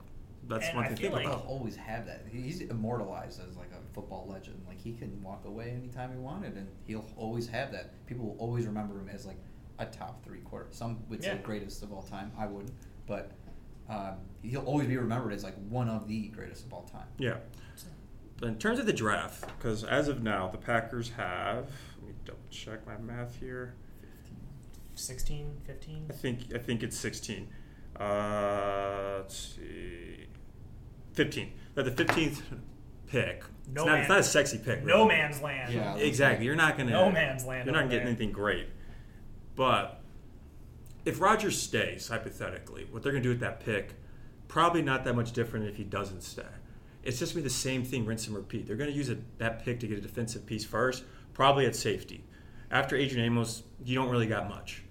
that's and one I thing to think like about. He'll always have that. He's immortalized as like a football legend. Like, he can walk away anytime he wanted, and he'll always have that. People will always remember him as like a top three quarterback. Some would say yeah. greatest of all time. I wouldn't, but um, he'll always be remembered as like one of the greatest of all time. Yeah. But in terms of the draft, because as of now, the Packers have, let me double check my math here. sixteen, fifteen I think I think it's sixteen. Uh, let's see. fifteen. They're the fifteenth pick. No it's, not, it's not a sexy pick. Really. No man's land. Yeah, exactly. You're not going to. No man's land. You're not getting anything great. But if Rodgers stays, hypothetically, what they're going to do with that pick, probably not that much different if he doesn't stay. It's just going to be the same thing, rinse and repeat. They're going to use a, that pick to get a defensive piece first, probably at safety. After Adrian Amos, you don't really got much.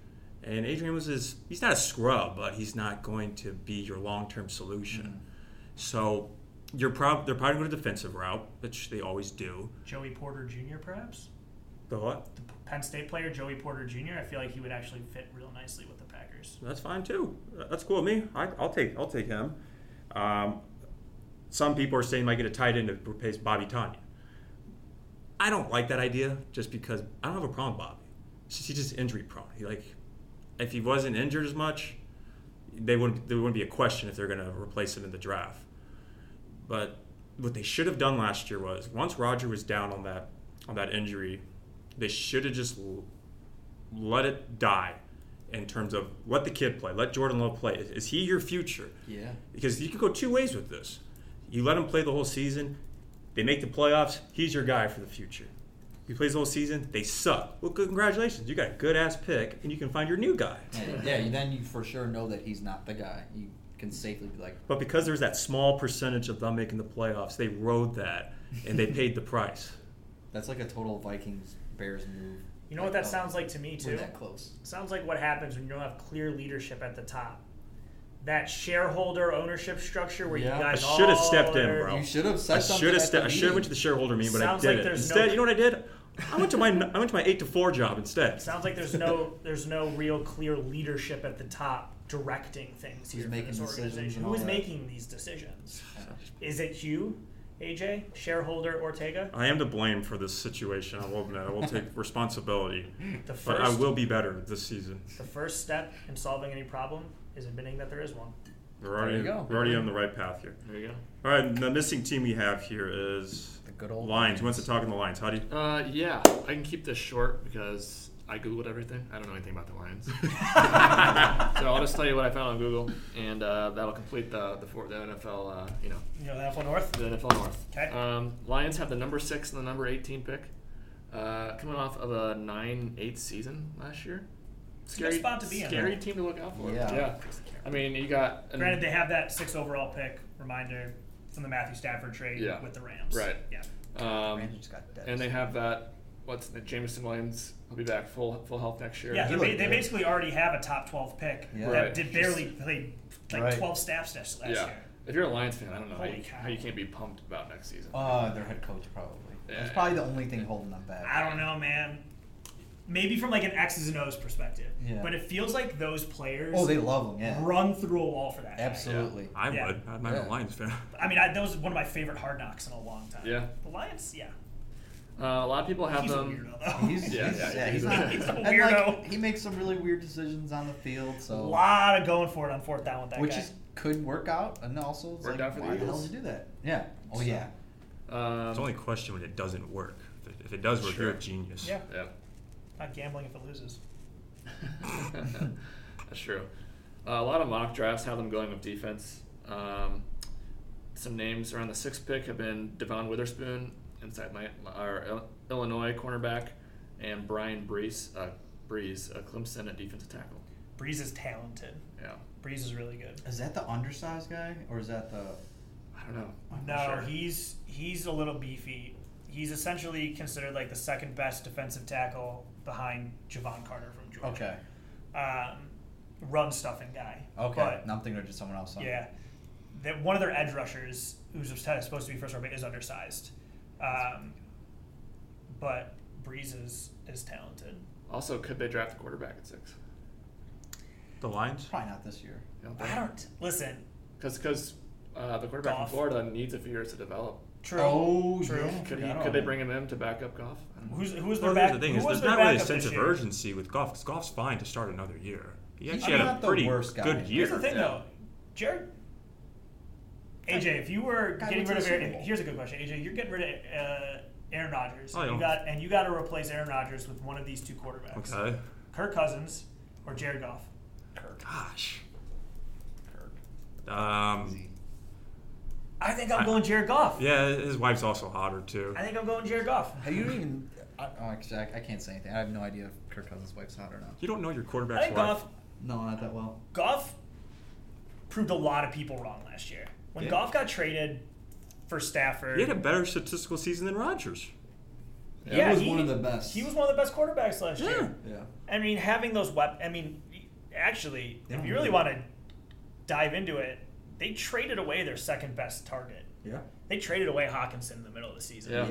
And Adrian Amos is, he's not a scrub, but he's not going to be your long-term solution. Mm-hmm. So you're prob- they're probably going to defensive route, which they always do. Joey Porter Junior, perhaps? The what? The Penn State player, Joey Porter Junior I feel like he would actually fit real nicely with the Packers. That's fine, too. That's cool with me. I, I'll take I'll take him. Um Some people are saying might get a tight end to replace Bobby Tanya. I don't like that idea just because I don't have a problem with Bobby. He's just injury prone. He like, if he wasn't injured as much, they wouldn't, there wouldn't be a question if they're going to replace him in the draft. But what they should have done last year was once Roger was down on that on that injury, they should have just let it die. In terms of let the kid play, let Jordan Love play. Is, is he your future? Yeah. Because you can go two ways with this. You let him play the whole season. They make the playoffs. He's your guy for the future. He plays the whole season. They suck. Well, congratulations. You got a good-ass pick, and you can find your new guy. Yeah, yeah, then you for sure know that he's not the guy. You can safely be like... But because there's that small percentage of them making the playoffs, they rode that, and they paid the price. That's like a total Vikings-Bears move. You know what that sounds like to me, too? We're that close. Sounds like what happens when you don't have clear leadership at the top. That shareholder ownership structure where yeah. you guys all... I should have stepped in, bro. You should have said I something have ste- I should have went to the shareholder meeting, but sounds I didn't. Like instead, no... you know what I did? I went to my I went to my eight to four job instead. Sounds like there's no there's no real clear leadership at the top directing things Who's here making this organization. Who is that. making these decisions? Is it you, A J, shareholder Ortega? I am to blame for this situation. I will admit. I will take responsibility. The first, but I will be better this season. The first step in solving any problem... is admitting that there is one. We're already, go. We're already on the right path here. There you go. All right, the missing team we have here is the good old Lions. Lions. Who wants to talk on the Lions? How do you? Uh, yeah, I can keep this short because I Googled everything. I don't know anything about the Lions. So I'll just tell you what I found on Google, and uh, that'll complete the the, four, the N F L, uh, you know. You know, the N F L North? The N F L North. Okay. Um, Lions have the number six and the number eighteen pick, uh, coming off of a nine eight season last year. Scary, good spot to be in. Scary right? team to look out for. Yeah. yeah. I mean, you got... An, Granted, they have that six overall pick, reminder, from the Matthew Stafford trade yeah. with the Rams. Right. Yeah. Um, just got and they have that... What's the Jameson Williams? He'll be back full full health next year. Yeah, they, they basically already have a top twelve pick yeah. that right. did barely play like right. twelve staff sets last yeah. year. If you're a Lions fan, I don't know how you, how you can't be pumped about next season. Uh, their head coach probably. Yeah. That's probably the only thing holding them back. I don't know, man. Maybe from like an X's and O's perspective, yeah. but it feels like those players. Oh, they love them. Yeah. Run through a wall for that. Absolutely. Yeah. I would. Yeah. I'm not yeah. a Lions fan. I mean, I, that was one of my favorite Hard Knocks in a long time. Yeah. The Lions, yeah. Uh, a lot of people have he's them. A weirdo, he's, yeah, he's, yeah, yeah, he's, he's, a, he's a weirdo. Like, he makes some really weird decisions on the field. So a lot of going for it on fourth down with that, which guy. Which could work out, and also it's worked like, out for why the, the hell did you do that? Yeah. Oh so, yeah. Um, it's only a question when it doesn't work. If it, if it does work, sure. you're a genius. Yeah. yeah. Not gambling if it loses. That's true. Uh, a lot of mock drafts have them going with defense. Um, some names around the sixth pick have been Devon Witherspoon, inside my, our Illinois cornerback, and Brian Brees, uh, Brees, uh, Clemson at defensive tackle. Brees is talented. Yeah. Brees is really good. Is that the undersized guy, or is that the? I don't know. I'm no, sure. he's he's a little beefy. He's essentially considered like the second best defensive tackle behind Javon Carter from Georgia. Okay. Um, run stuffing guy. Okay. But, now I'm thinking of just someone else. Something. Yeah. That one of their edge rushers, who's supposed to be first round pick, is undersized. Um, but Breeze is, is talented. Also, could they draft a quarterback at six? The Lions? Probably not this year. You don't think? I don't. Listen. Because uh, the quarterback Goff. from Florida needs a few years to develop. True. Oh, True. Yeah. Could, he, could they bring him in to back up Goff? Who's, who was their well, back? The thing is, there's not really a sense of urgency with Goff, because Goff's fine to start another year. He actually I mean, had a pretty good year. Here's the thing, yeah. though. Jared... A J, if you were God, getting rid of Aaron, here's a good question. A J, you're getting rid of uh, Aaron Rodgers, oh, and, you got, and you got to replace Aaron Rodgers with one of these two quarterbacks: okay. Kirk Cousins or Jared Goff. Kirk. Gosh. Kirk. Um. I think I'm I, going Jared Goff. Yeah, his wife's also hotter too. I think I'm going Jared Goff. Have you even? I, oh, actually, I, I can't say anything. I have no idea if Kirk Cousins' wife's hot or not. You don't know your quarterback's I think wife. Goff. No, not that well. Goff proved a lot of people wrong last year. When yeah. Goff got traded for Stafford... He had a better statistical season than Rodgers. Yeah, yeah he was he, one of the best. He was one of the best quarterbacks last yeah. year. Yeah. I mean, having those weapons... I mean, actually, they if you really want to dive into it, they traded away their second-best target. Yeah. They traded away Hawkinson in the middle of the season. Yeah.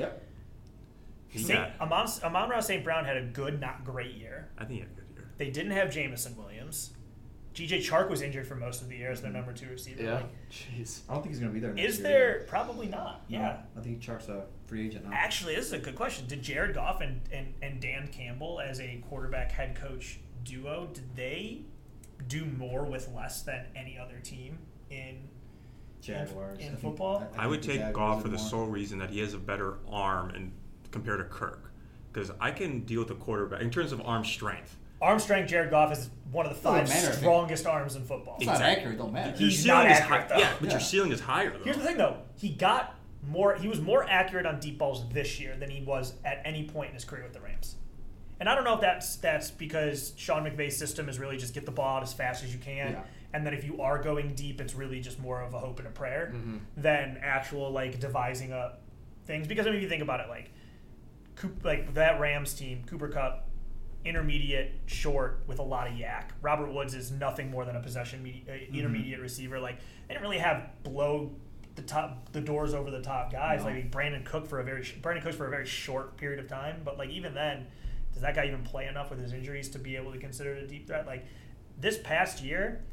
yeah. yeah. Amon-Ra Saint Brown had a good, not great year. I think he had a good year. They didn't have Jameson Williams. G J Chark was injured for most of the year as their number two receiver. Yeah, like, jeez. I don't think he's going to be there next Is year there? Either. Probably not, yeah. No, I think Chark's a free agent now. Actually, this is a good question. Did Jared Goff and, and, and Dan Campbell as a quarterback head coach duo, did they do more with less than any other team in, Jaguars. in, in football? I, think, I, I think would take Jaguars Goff for the more. sole reason that he has a better arm in, compared to Kirk. Because I can deal with the quarterback in terms of arm strength. Arm strength, Jared Goff is one of the five strongest arms in football. It's exactly. not accurate, it don't matter. He's not accurate, high, yeah, but yeah. your ceiling is higher, though. Here's the thing, though. He got more. He was more accurate on deep balls this year than he was at any point in his career with the Rams. And I don't know if that's that's because Sean McVay's system is really just get the ball out as fast as you can, yeah. and then if you are going deep, it's really just more of a hope and a prayer mm-hmm. than actual, like, devising up things. Because I mean, if you think about it, like, Coop, like that Rams team, Cooper Kupp, intermediate, short, with a lot of yak. Robert Woods is nothing more than a possession media, uh, intermediate mm-hmm. receiver. Like, they didn't really have blow the top, the doors over the top guys. No. Like Brandon Cook for a very Brandon Cooks for a very short period of time. But like even then, does that guy even play enough with his injuries to be able to consider it a deep threat? Like this past year,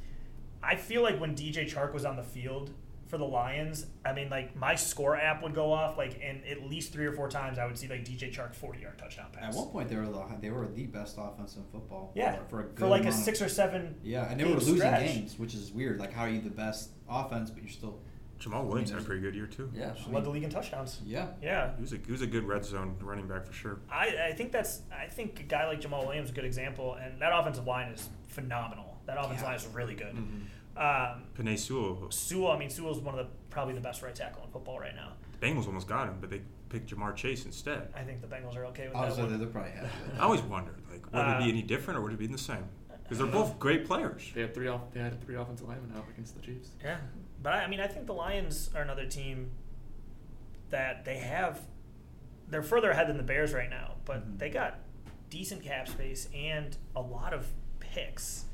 I feel like when D J Chark was on the field for the Lions, I mean, like, my score app would go off, like, and at least three or four times I would see, like, D J Chark forty-yard touchdown pass. At one point, they were the they were the best offense in football. Yeah, for, for, a good for like, a six or seven Yeah, and they were losing stretch. games, which is weird. Like, how are you the best offense, but you're still Jamal Williams I mean, had a pretty good year too. Yeah, I mean, led the league in touchdowns. Yeah, yeah. He was a he was a good red zone running back for sure. I, I think that's I think a guy like Jamal Williams is a good example, and that offensive line is phenomenal. That offensive yeah. line is really good. Mm-hmm. Um, Penei Sewell. Sewell, I mean, Sewell's one of the probably the best right tackle in football right now. The Bengals almost got him, but they picked Jamar Chase instead. I think the Bengals are okay with also, that. Also, they're probably happy. I always wondered, like, would uh, it be any different or would it be the same? Because they're both know. great players. They had three. Off, they had three offensive linemen out against the Chiefs. Yeah, but I, I mean, I think the Lions are another team that they have. They're further ahead than the Bears right now, but mm-hmm. they got decent cap space and a lot of picks.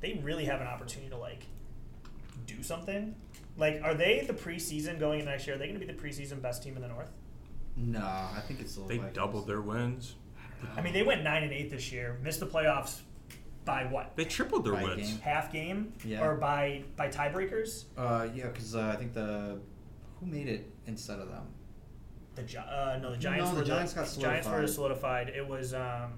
They really have an opportunity to, like, do something. Like, are they the preseason going into next year? Are they going to be the preseason best team in the North? No, I think it's they like doubled it's, their wins. I, don't know. I mean, they went nine and eight this year, missed the playoffs by what? They tripled their by wins, game. half game, yeah. or by by tiebreakers. Uh, yeah, because uh, I think the who made it instead of them. The Gi- uh, no, the Giants. No, the Giants the, got solidified. Giants were solidified. It was. Um,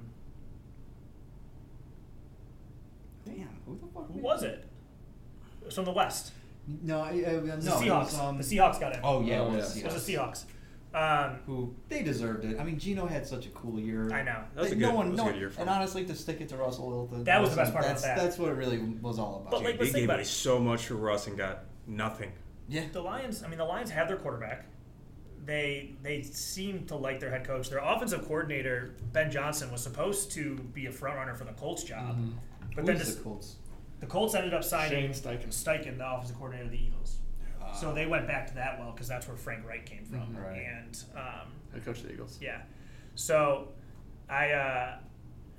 Damn, who the fuck who was it? It was from the West. No, I, I, no the Seahawks. Was, um, the Seahawks got in. Oh yeah, oh, it was, yeah. It was the Seahawks. Um, Who they deserved it. I mean, Geno had such a cool year. I know that was they, a good, no one, was no, a good year. For and him. honestly, to stick it to Russell, the, that was the best part of that. That's what it really was all about. But like, they gave away so much for Russ and got nothing. Yeah, the Lions. I mean, the Lions had their quarterback. They they seem to like their head coach. Their offensive coordinator Ben Johnson was supposed to be a front runner for the Colts job. Mm-hmm. But Who then just, the Colts? The Colts ended up signing Steichen. Steichen, the offensive coordinator of the Eagles. Uh, so they went back to that well because that's where Frank Reich came from. Right. And um, head coach of the Eagles. Yeah. So I, uh,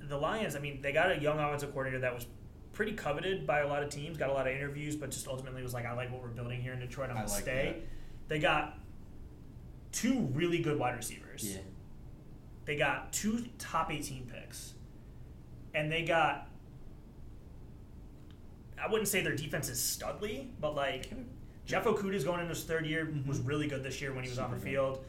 the Lions, I mean, they got a young offensive coordinator that was pretty coveted by a lot of teams, got a lot of interviews, but just ultimately was like, I like what we're building here in Detroit. I'm going like to stay. That. They got two really good wide receivers. Yeah. They got two top eighteen picks. And they got... I wouldn't say their defense is studly, but like Jeff Okuda's going into his third year mm-hmm. was really good this year when he was on the field.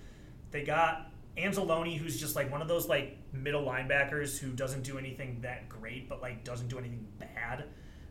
They got Anzalone, who's just like one of those like middle linebackers who doesn't do anything that great, but like doesn't do anything bad.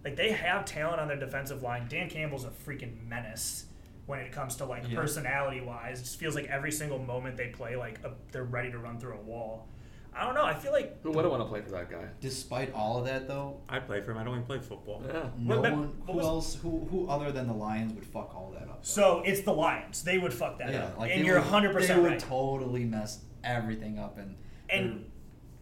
Like they have talent on their defensive line. Dan Campbell's a freaking menace when it comes to like yeah. personality wise. It just feels like every single moment they play, like a, they're ready to run through a wall. I don't know. I feel like... Who wouldn't want to play for that guy? Despite all of that, though... I'd play for him. I don't even play football. Yeah. No but, one... Who was, else... Who Who other than the Lions would fuck all that up? Though? So, it's the Lions. They would fuck that yeah, up. Like and you're would, one hundred percent right. They would right. totally mess everything up. And... and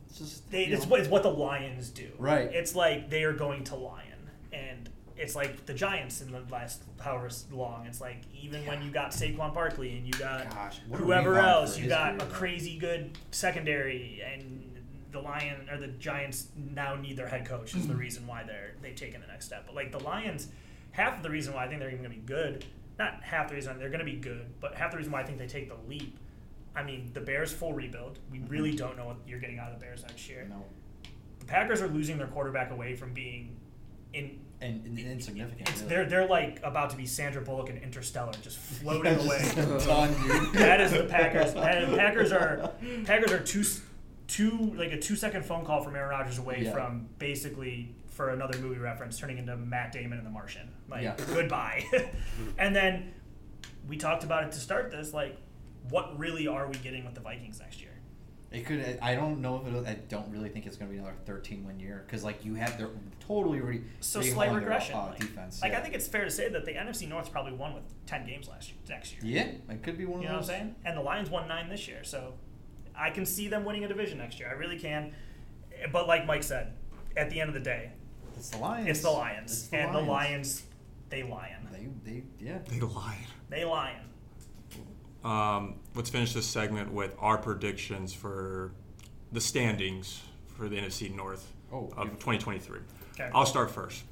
it's just... They, it's, what, it's what the Lions do. Right. It's like they are going to Lion. And it's like the Giants in the last however long. It's like even yeah. when you got Saquon Barkley and you got Gosh, whoever else, you got career, a crazy good secondary, and the Lion or the Giants now need their head coach is the reason why they're they've taken the next step. But like the Lions, half of the reason why I think they're even going to be good, not half the reason they're going to be good, but half the reason why I think they take the leap. I mean, the Bears full rebuild. We mm-hmm. really don't know what you're getting out of the Bears next year. No, the Packers are losing their quarterback away from being in. And, and insignificant. Really. They're they're like about to be Sandra Bullock and Interstellar, just floating away. Done, dude. That is the Packers. That is, Packers are Packers are two two like a two second phone call from Aaron Rodgers away yeah. from basically for another movie reference turning into Matt Damon and The Martian. Like yeah. goodbye. And then we talked about it to start this. Like, what really are we getting with the Vikings next year? It could. I don't know if it. I don't really think it's going to be another thirteen-win year because, like, you have their totally re. So slight regression. Their, uh, like, defense. Like yeah. I think it's fair to say that the N F C North probably won with ten games last year. Next year. Yeah, it could be one. You of know those. What I'm saying? And the Lions won nine this year, so I can see them winning a division next year. I really can. But like Mike said, at the end of the day, it's the Lions. It's the Lions, it's the and Lions. the Lions, they lion. They they yeah. They lion. They lion. Um, let's finish this segment with our predictions for the standings for the N F C North oh, of twenty twenty-three. Okay. I'll start first.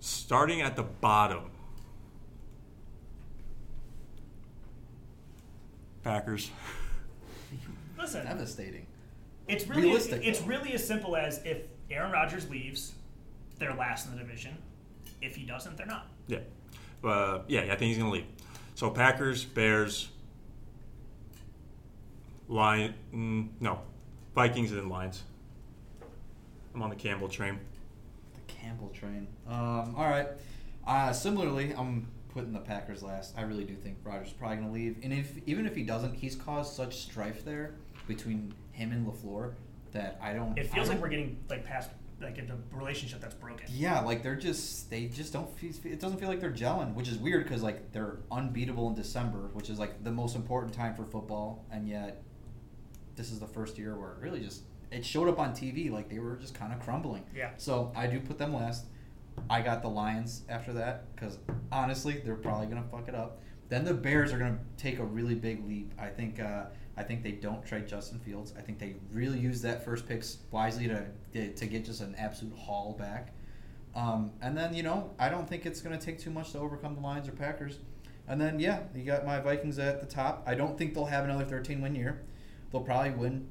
Starting at the bottom. Packers. Listen. Devastating. It's really Realistic, it's though. really as simple as if Aaron Rodgers leaves, they're last in the division. If he doesn't, they're not. Yeah. Uh, yeah, I think he's going to leave. So Packers, Bears, Lion, mm, no, Vikings and then Lions. I'm on the Campbell train. The Campbell train. Um, all right. Uh, similarly, I'm putting the Packers last, I really do think Rodgers is probably going to leave. And if even if he doesn't, he's caused such strife there between him and LaFleur that I don't... It feels don't, like we're getting like past... like in a relationship that's broken. Yeah, like they're just, they just don't feel, it doesn't feel like they're gelling, which is weird because like they're unbeatable in December, which is like the most important time for football, and yet this is the first year where it really just, it showed up on T V, like they were just kind of crumbling. Yeah. So I do put them last. I got the Lions after that because honestly, they're probably going to fuck it up. Then the Bears are going to take a really big leap. I think, uh, I think they don't trade Justin Fields. I think they really use that first pick wisely to to get just an absolute haul back. Um, and then, you know, I don't think it's going to take too much to overcome the Lions or Packers. And then, yeah, you got my Vikings at the top. I don't think they'll have another thirteen-win year. They'll probably win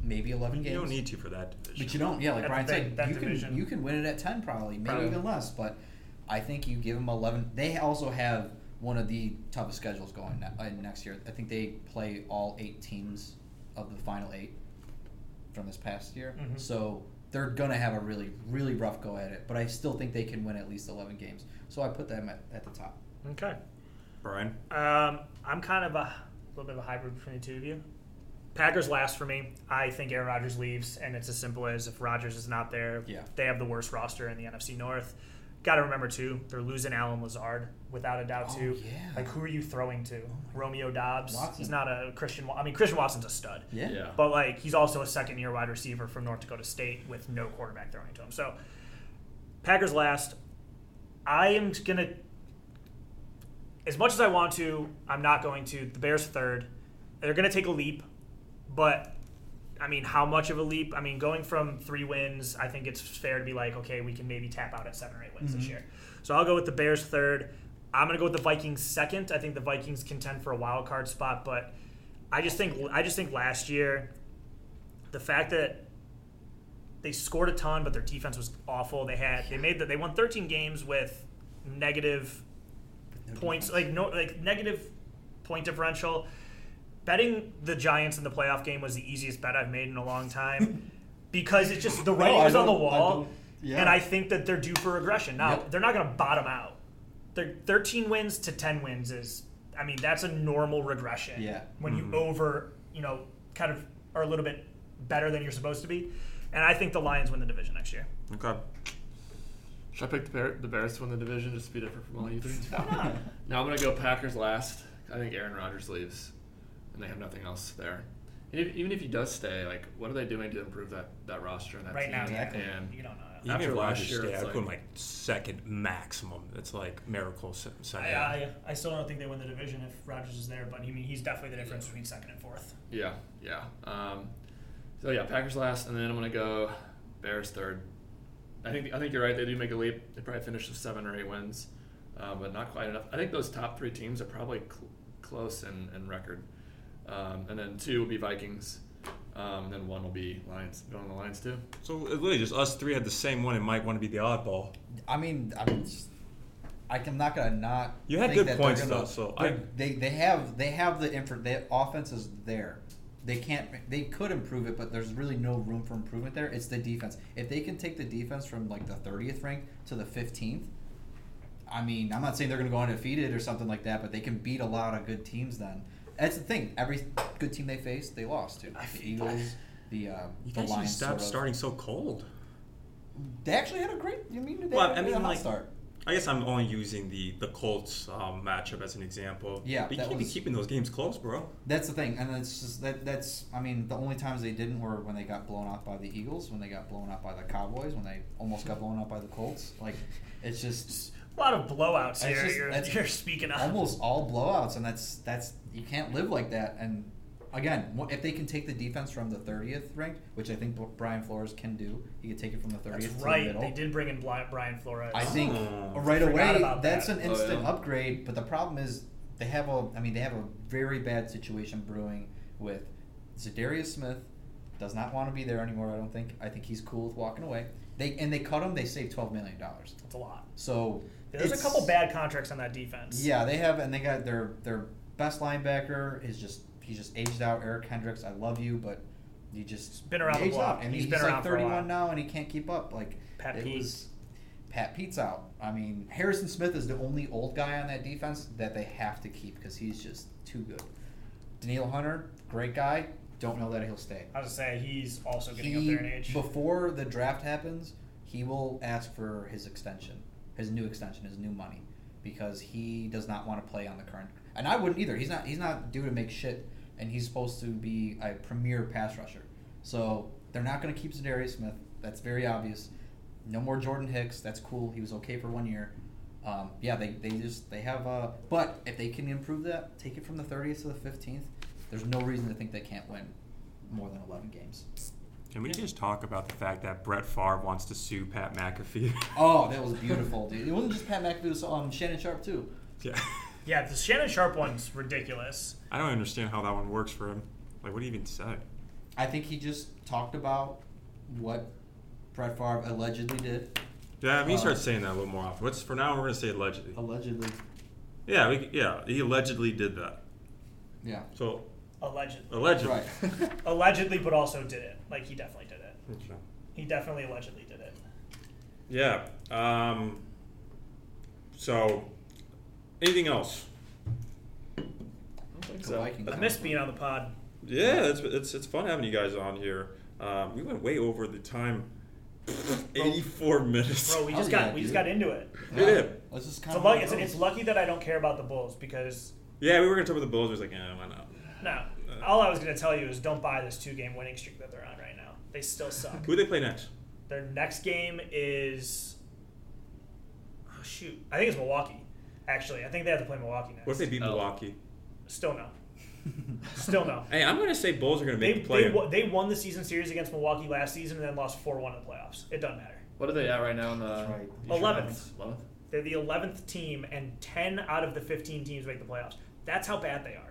maybe eleven games. You don't need to for that division. But you don't. Yeah, like Brian said, you can, you can win it at ten probably, maybe probably. even less. But I think you give them eleven. They also have... one of the toughest schedules going next year. I think they play all eight teams of the final eight from this past year. Mm-hmm. So they're going to have a really, really rough go at it. But I still think they can win at least eleven games. So I put them at, at the top. Okay. Brian? Um, I'm kind of a little bit of a hybrid between the two of you. Packers last for me. I think Aaron Rodgers leaves, and it's as simple as if Rodgers is not there, yeah. they have the worst roster in the N F C North. Got to remember, too, they're losing Allen Lazard, without a doubt, oh, too. Yeah. Like, who are you throwing to? Oh Romeo Doubs. Watson. He's not a Christian. I mean, Christian Watson's a stud. Yeah. yeah. But, like, he's also a second-year wide receiver from North Dakota State with no quarterback throwing to him. So, Packers last. I am going to – as much as I want to, I'm not going to. The Bears third. They're going to take a leap, but – I mean, how much of a leap? I mean, going from three wins, I think it's fair to be like, okay, we can maybe tap out at seven or eight wins mm-hmm. this year. So I'll go with the Bears third. I'm going to go with the Vikings second. I think the Vikings contend for a wild card spot, but I just think I just think last year, the fact that they scored a ton, but their defense was awful. They had they made the, they won thirteen games with negative no points, defense. like no like negative point differential. Betting the Giants in the playoff game was the easiest bet I've made in a long time because it's just the writing no, was on the wall, I yeah. and I think that they're due for regression. Now, yep. they're not going to bottom out. They're thirteen wins to ten wins is, I mean, that's a normal regression yeah. when mm-hmm. you over, you know, kind of are a little bit better than you're supposed to be. And I think the Lions win the division next year. Okay. Should I pick the, Bear, the Bears to win the division just to be different from all you three? No. Now I'm going to go Packers last. I think Aaron Rodgers leaves. And they have nothing else there. And if, even if he does stay, like, what are they doing to improve that, that roster and that right team? Right now, exactly. And you don't know. After, after last year, stay, I put like, like second maximum. It's like miracle second. I, I, I still don't think they win the division if Rodgers is there, but I mean, he's definitely the difference yeah. between second and fourth. Yeah, yeah. Um, so yeah, Packers last, and then I'm gonna go Bears third. I think I think you're right. They do make a leap. They probably finish with seven or eight wins, uh, but not quite enough. I think those top three teams are probably cl- close in, in record. Um, and then two will be Vikings. Um, and then one will be Lions. Going the Lions too. So literally, just us three had the same one, and Mike wanted to be the oddball. I mean, I mean, just, I can, I'm not gonna not. You had think good that points gonna, though. So I, they they have they have the infra. The offense is there. They can't. They could improve it, but there's really no room for improvement there. It's the defense. If they can take the defense from like the thirtieth rank to the fifteenth, I mean, I'm not saying they're gonna go undefeated or something like that, but they can beat a lot of good teams then. That's the thing. Every good team they faced, they lost to. The Eagles, the, um, you the Lions. You guys stopped sort of. starting so cold. They actually had a great you mean, they well, I mean, like, start. I guess I'm only using the, the Colts um, matchup as an example. Yeah. But you can't was, be keeping those games close, bro. That's the thing. And it's just that that's, I mean, the only times they didn't were when they got blown off by the Eagles, when they got blown off by the Cowboys, when they almost got blown off by the Colts. Like, it's just... a lot of blowouts here. Just, you're, you're speaking of almost all blowouts, and that's that's you can't live like that. And again, if they can take the defense from the thirtieth rank, which I think Brian Flores can do, he could take it from the thirtieth. That's right. To the middle. They did bring in Brian Flores. I think oh, right I away that's that. an instant oh, yeah. upgrade. But the problem is they have a. I mean, they have a very bad situation brewing with Zadarius Smith. Does not want to be there anymore. I don't think. I think he's cool with walking away. They and they cut him. They saved twelve million dollars. That's a lot. So. There's it's, a couple bad contracts on that defense. Yeah, they have, and they got their their best linebacker is just he's just aged out. Eric Hendricks, I love you, but he just he's been around the block, and he's, he's been like around thirty-one now, and he can't keep up. Like Pat Pete, Pat Pete's out. I mean, Harrison Smith is the only old guy on that defense that they have to keep because he's just too good. Daniil Hunter, great guy. Don't know that he'll stay. I was just saying, he's also getting he, up there in age. Before the draft happens, he will ask for his extension, his new extension, his new money, because he does not want to play on the current. And I wouldn't either. He's not. He's not due to make shit, and he's supposed to be a premier pass rusher. So they're not going to keep Zadarius Smith. That's very obvious. No more Jordan Hicks. That's cool. He was okay for one year. Um, yeah, they, they just they have. Uh, but if they can improve that, take it from the thirtieth to the fifteenth. There's no reason to think they can't win more than eleven games. Can we just talk about the fact that Brett Favre wants to sue Pat McAfee? Oh, that was beautiful, dude. It wasn't just Pat McAfee. It was um, Shannon Sharpe, too. Yeah. Yeah, the Shannon Sharpe one's ridiculous. I don't understand how that one works for him. Like, what do you even say? I think he just talked about what Brett Favre allegedly did. Yeah, I mean, he uh, starts saying that a little more often. What's, for now, we're going to say allegedly. Allegedly. Yeah, we, yeah, he allegedly did that. Yeah. So... Allegedly. Allegedly. Right. Allegedly, but also did it. Like, he definitely did it. Okay. He definitely allegedly did it. Yeah. Um, so, anything else? I don't think so. I miss being on the pod. Yeah, it's, it's, it's fun having you guys on here. Um, we went way over the time. eighty-four minutes. Bro, we just oh, got yeah, we dude. just got into it. We yeah. did. Let's just kind so of lucky, it's, it's lucky that I don't care about the Bulls because... Yeah, we were going to talk about the Bulls. We was like, yeah, why not? No. All I was going to tell you is don't buy this two-game winning streak that they're on right now. They still suck. Who do they play next? Their next game is... Oh, shoot. I think it's Milwaukee, actually. I think they have to play Milwaukee next. What if they beat oh. Milwaukee? Still no. Still no. Hey, I'm going to say Bulls are going to make they, the playoffs. They, they won the season series against Milwaukee last season and then lost four one in the playoffs. It doesn't matter. What are they at right now? In the That's right. eleventh. eleventh? They're the eleventh team, and ten out of the fifteen teams make the playoffs. That's how bad they are.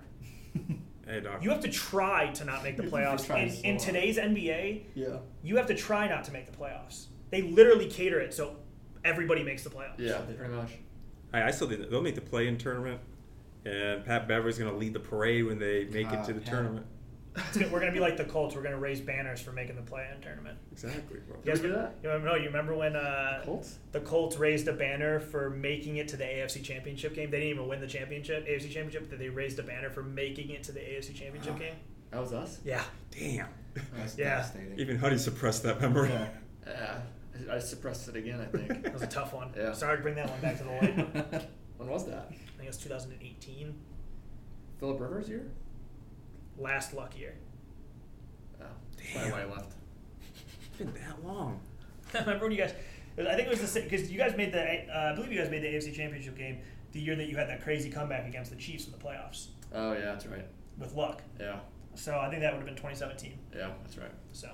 Hey, Doc. You have to try to not make the playoffs. in, so in today's N B A, yeah. you have to try not to make the playoffs. They literally cater it so everybody makes the playoffs. Yeah, pretty much. Hey, I still think that they'll make the play-in tournament, and Pat Beverly's going to lead the parade when they make uh, it to the yeah. tournament. We're going to be like the Colts. We're going to raise banners for making the play-in tournament. Exactly. Bro. You guys do that? You remember, you remember when uh, the, Colts? the Colts raised a banner for making it to the A F C Championship game? They didn't even win the championship, A F C Championship. They raised a banner for making it to the A F C Championship wow. game. That was us? Yeah. Damn. That's yeah. devastating. Even Huddy suppressed that memory. Yeah. yeah. I suppressed it again, I think. That was a tough one. Yeah. Sorry to bring that one back to the light. When was that? I think it was two thousand eighteen. Phillip Rivers year? Last luck year. Oh, that's why I left. It's been that long. I remember when you guys, I think it was the same, because you guys made the, uh, I believe you guys made the A F C Championship game the year that you had that crazy comeback against the Chiefs in the playoffs. Oh, yeah, that's right. With luck. Yeah. So I think that would have been twenty seventeen. Yeah, that's right. So.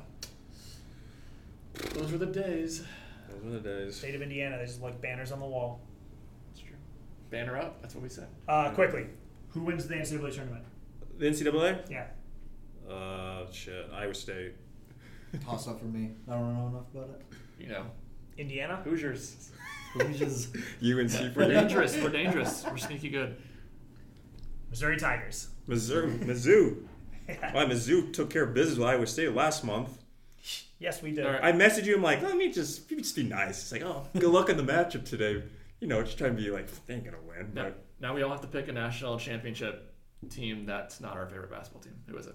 Those were the days. Those were the days. State of Indiana, they just like banners on the wall. That's true. Banner up, that's what we said. Uh, quickly, who wins the N C double A tournament? The N C double A? Yeah. Uh, shit. Iowa State. Toss up for me. I don't know enough about it. You know. Indiana? Hoosiers. Hoosiers. U N C. We're dangerous. We're dangerous. We're sneaky good. Missouri Tigers. Missouri. Mizzou. Yeah. Well, Mizzou took care of business with Iowa State last month. Yes, we did. Right. I messaged you. I'm like, let me just, let me just be nice. It's like, oh, good luck in the matchup today. You know, just trying to be like, they ain't going to win. Now, but now we all have to pick a national championship team that's not our favorite basketball team. Who is it?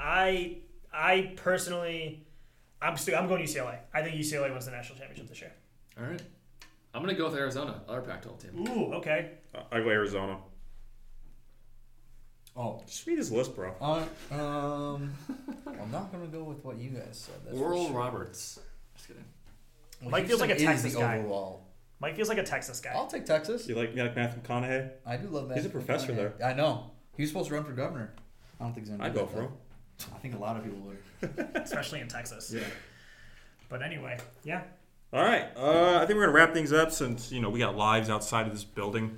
I I personally, I'm still I'm going to U C L A. I think U C L A wins the national championship this year. All right, I'm going to go with Arizona, our Pac twelve team. Ooh, okay. Uh, I go Arizona. Oh, just read his list, bro. Uh, um, I'm not going to go with what you guys said. That's Oral sure. Roberts. Just kidding. Well, Mike feels like a Texas guy. Overall. Mike feels like a Texas guy. I'll take Texas. You like you like Matthew McConaughey? I do love that. He's a professor there. I know. He was supposed to run for governor. I don't think he's going to do that. I'd go for him. I think a lot of people would. Especially in Texas. Yeah. But anyway, yeah. All right. Uh, I think we're going to wrap things up since, you know, we got lives outside of this building.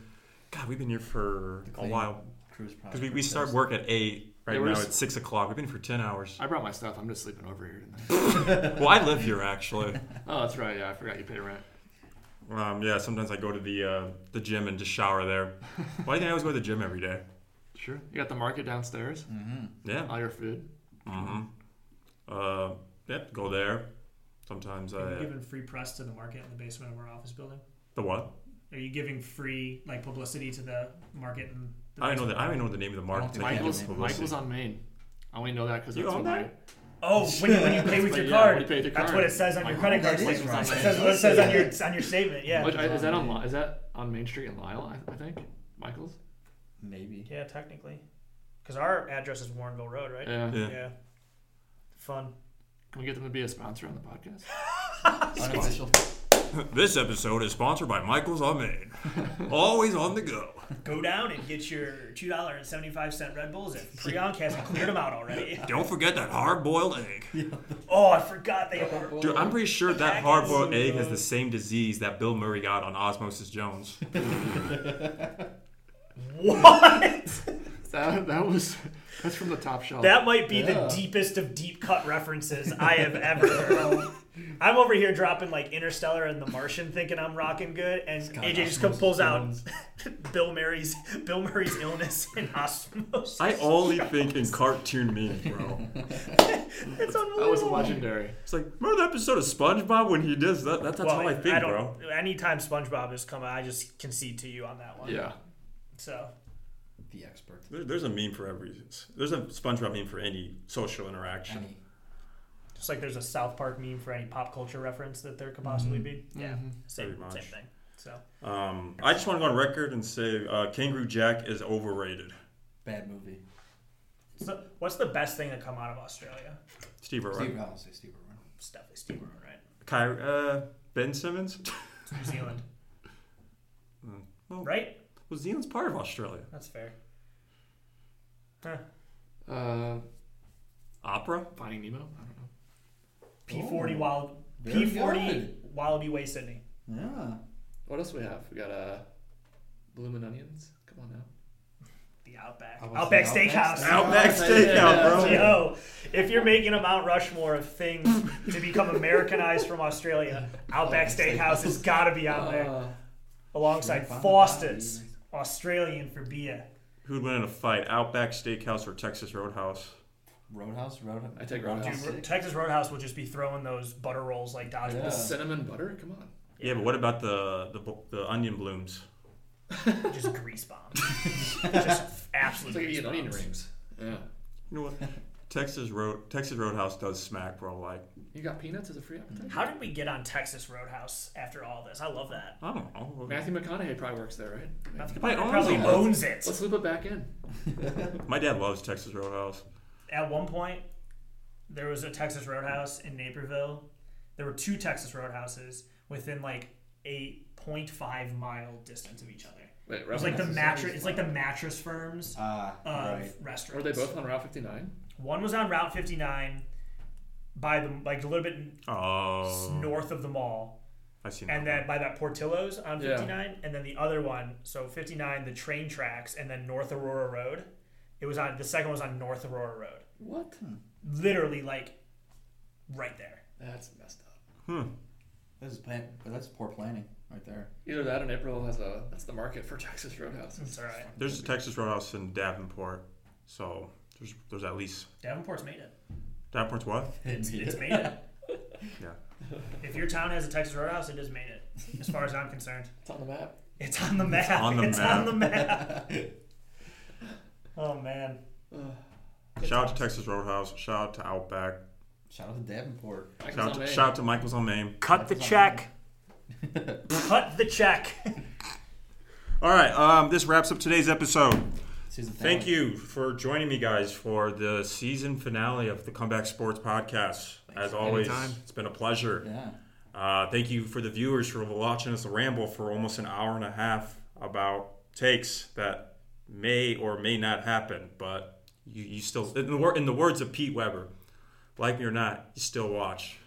God, we've been here for a while. Because we, we start work at eight. Right now it's six o'clock. We've been here for ten hours. I brought my stuff. I'm just sleeping over here tonight. Well, I live here, actually. Oh, that's right. Yeah, I forgot you pay rent. Um, yeah, sometimes I go to the uh, the gym and just shower there. Why do you think I always go to the gym every day? Sure. You got the market downstairs. Mm-hmm. Yeah. All your food. Mm-hmm. Uh, yep, go there. Sometimes I... Are you uh, giving free press to the market in the basement of our office building? The what? Are you giving free like publicity to the market? In the I don't know that. I don't even know the name of the market. Michael's, Michael's on Main. I only know that because you own that. Oh, when you, when you pay with your yeah, card, you your that's card. What it says on Michael, your credit card. It right. says what it says on your on your statement. Yeah. Which, is that on is that on Main Street in Lisle? I, I think Michael's. Maybe. Yeah, technically, because our address is Warrenville Road, right? Yeah. Yeah. yeah. Fun. Can we get them to be a sponsor on the podcast? Unofficial. This episode is sponsored by Michael's on Main. Always on the go. Go down and get your two dollars and seventy-five cents Red Bulls at Priyank hasn't cleared them out already. Don't forget that hard-boiled egg. Yeah. Oh, I forgot they were. Dude, I'm pretty sure the that hard-boiled egg has the same disease that Bill Murray got on Osmosis Jones. What? That, that was... That's from the top shelf. That might be yeah. the deepest of deep cut references I have ever heard. I'm over here dropping like Interstellar and The Martian thinking I'm rocking good, and A J just comes pulls out Bill Murray's Bill Murray's illness and osmosis. I only Jones. think in cartoon memes, bro. It's unbelievable. That was legendary. It's like, remember the episode of SpongeBob when he does that? That's, that's well, how I think, I bro. Anytime SpongeBob is coming, I just concede to you on that one. Yeah. So. The expert. There, there's a meme for every. There's a SpongeBob meme for any social interaction. Any. Just like there's a South Park meme for any pop culture reference that there could possibly mm-hmm. be. Yeah, mm-hmm. same, same thing. So. Um, I just want to go on record and say uh, Kangaroo Jack is overrated. Bad movie. So, what's the best thing to come out of Australia? Steve Irwin. Steve, I'll say Steve Irwin. It's definitely Steve Irwin, right? Kyrie, uh, Ben Simmons. It's New Zealand. Well, right? Well, Zealand's part of Australia. That's fair. Huh. Uh, Opera? Finding Nemo? I don't know. P forty, oh, Wild, P forty Wallaby Way, Sydney. Yeah. What else do we have? We got uh, Bloomin' Onions. Come on now. The Outback. Outback Steakhouse. Outback Steakhouse, bro. Yo, if you're making a Mount Rushmore of things to become Americanized from Australia, Outback Steakhouse has got to be out uh, there. Alongside Foster's, Australian for beer. Who'd win in a fight, Outback Steakhouse or Texas Roadhouse? Roadhouse, Roadhouse. I take Roadhouse. Dude, Texas Roadhouse would just be throwing those butter rolls like dodgeballs. Yeah. Cinnamon butter, come on. Yeah, but what about the the, the onion blooms? Just grease bombs. Just absolutely. It's like eating onion rings. Yeah. You know what? Texas Road Texas Roadhouse does smack, bro. Like you got peanuts as a free appetizer. How did we get on Texas Roadhouse after all this? I love that. I don't know. Matthew McConaughey probably works there, right? Matthew McConaughey probably owns it. Let's loop it back in. My dad loves Texas Roadhouse. At one point, there was a Texas Roadhouse in Naperville. There were two Texas Roadhouses within like a zero point five mile distance of each other. Wait, it was like the mattress. It's like the mattress firms uh, of right. restaurants. Were they both on Route fifty-nine? One was on Route fifty-nine, by the like a little bit oh. north of the mall. I've seen and that. And then by that Portillo's on fifty-nine, yeah. and then the other one. So fifty-nine, the train tracks, and then North Aurora Road. It was on the second one was on North Aurora Road. What? Literally, like, right there. That's messed up. Hmm. This is plan. That's poor planning. Right there. Either that or April has a that's the market for Texas Roadhouse. It's all right. There's a Texas Roadhouse in Davenport, so there's there's at least Davenport's made it. Davenport's what? It's, it's made it. Yeah. If your town has a Texas Roadhouse, it has made it. As far as I'm concerned, it's on the map. It's on the map. It's on the it's map. On the map. Oh man. Shout out to Texas Roadhouse. Shout out to Outback. Shout out to Davenport. Shout out to, shout out to Michael's on Main. Cut Michael's the check. Cut the check. All right, um, this wraps up today's episode. Thank you for joining me, guys, for the season finale of the Comeback Sports Podcast. Thanks. As always, anytime. It's been a pleasure. Yeah. Uh, thank you for the viewers for watching us ramble for almost an hour and a half about takes that may or may not happen, but you, you still, in the, in the words of Pete Weber, like me or not, you still watch.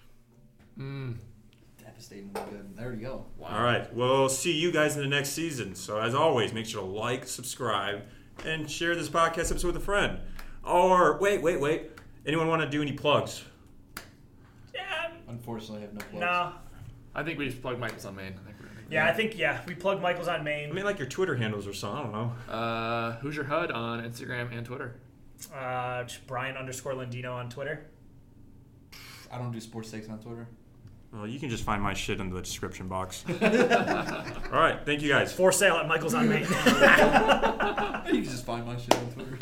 Mm. Good. There you go. Wow. All right. We'll see you guys in the next season. So, as always, make sure to like, subscribe, and share this podcast episode with a friend. Or, wait, wait, wait. Anyone want to do any plugs? Yeah. Unfortunately, I have no plugs. No. I think we just plugged Michael's on Main. I think we're gonna yeah, I think, yeah. We plugged Michael's on Main. I mean, like your Twitter handles or something. I don't know. Uh, Hoosier H U D on Instagram and Twitter. Uh, Brian underscore Lindino on Twitter. I don't do sports takes on Twitter. Well, you can just find my shit in the description box. All right. Thank you guys. For sale at Michael's on Main. You can just find my shit on Twitter.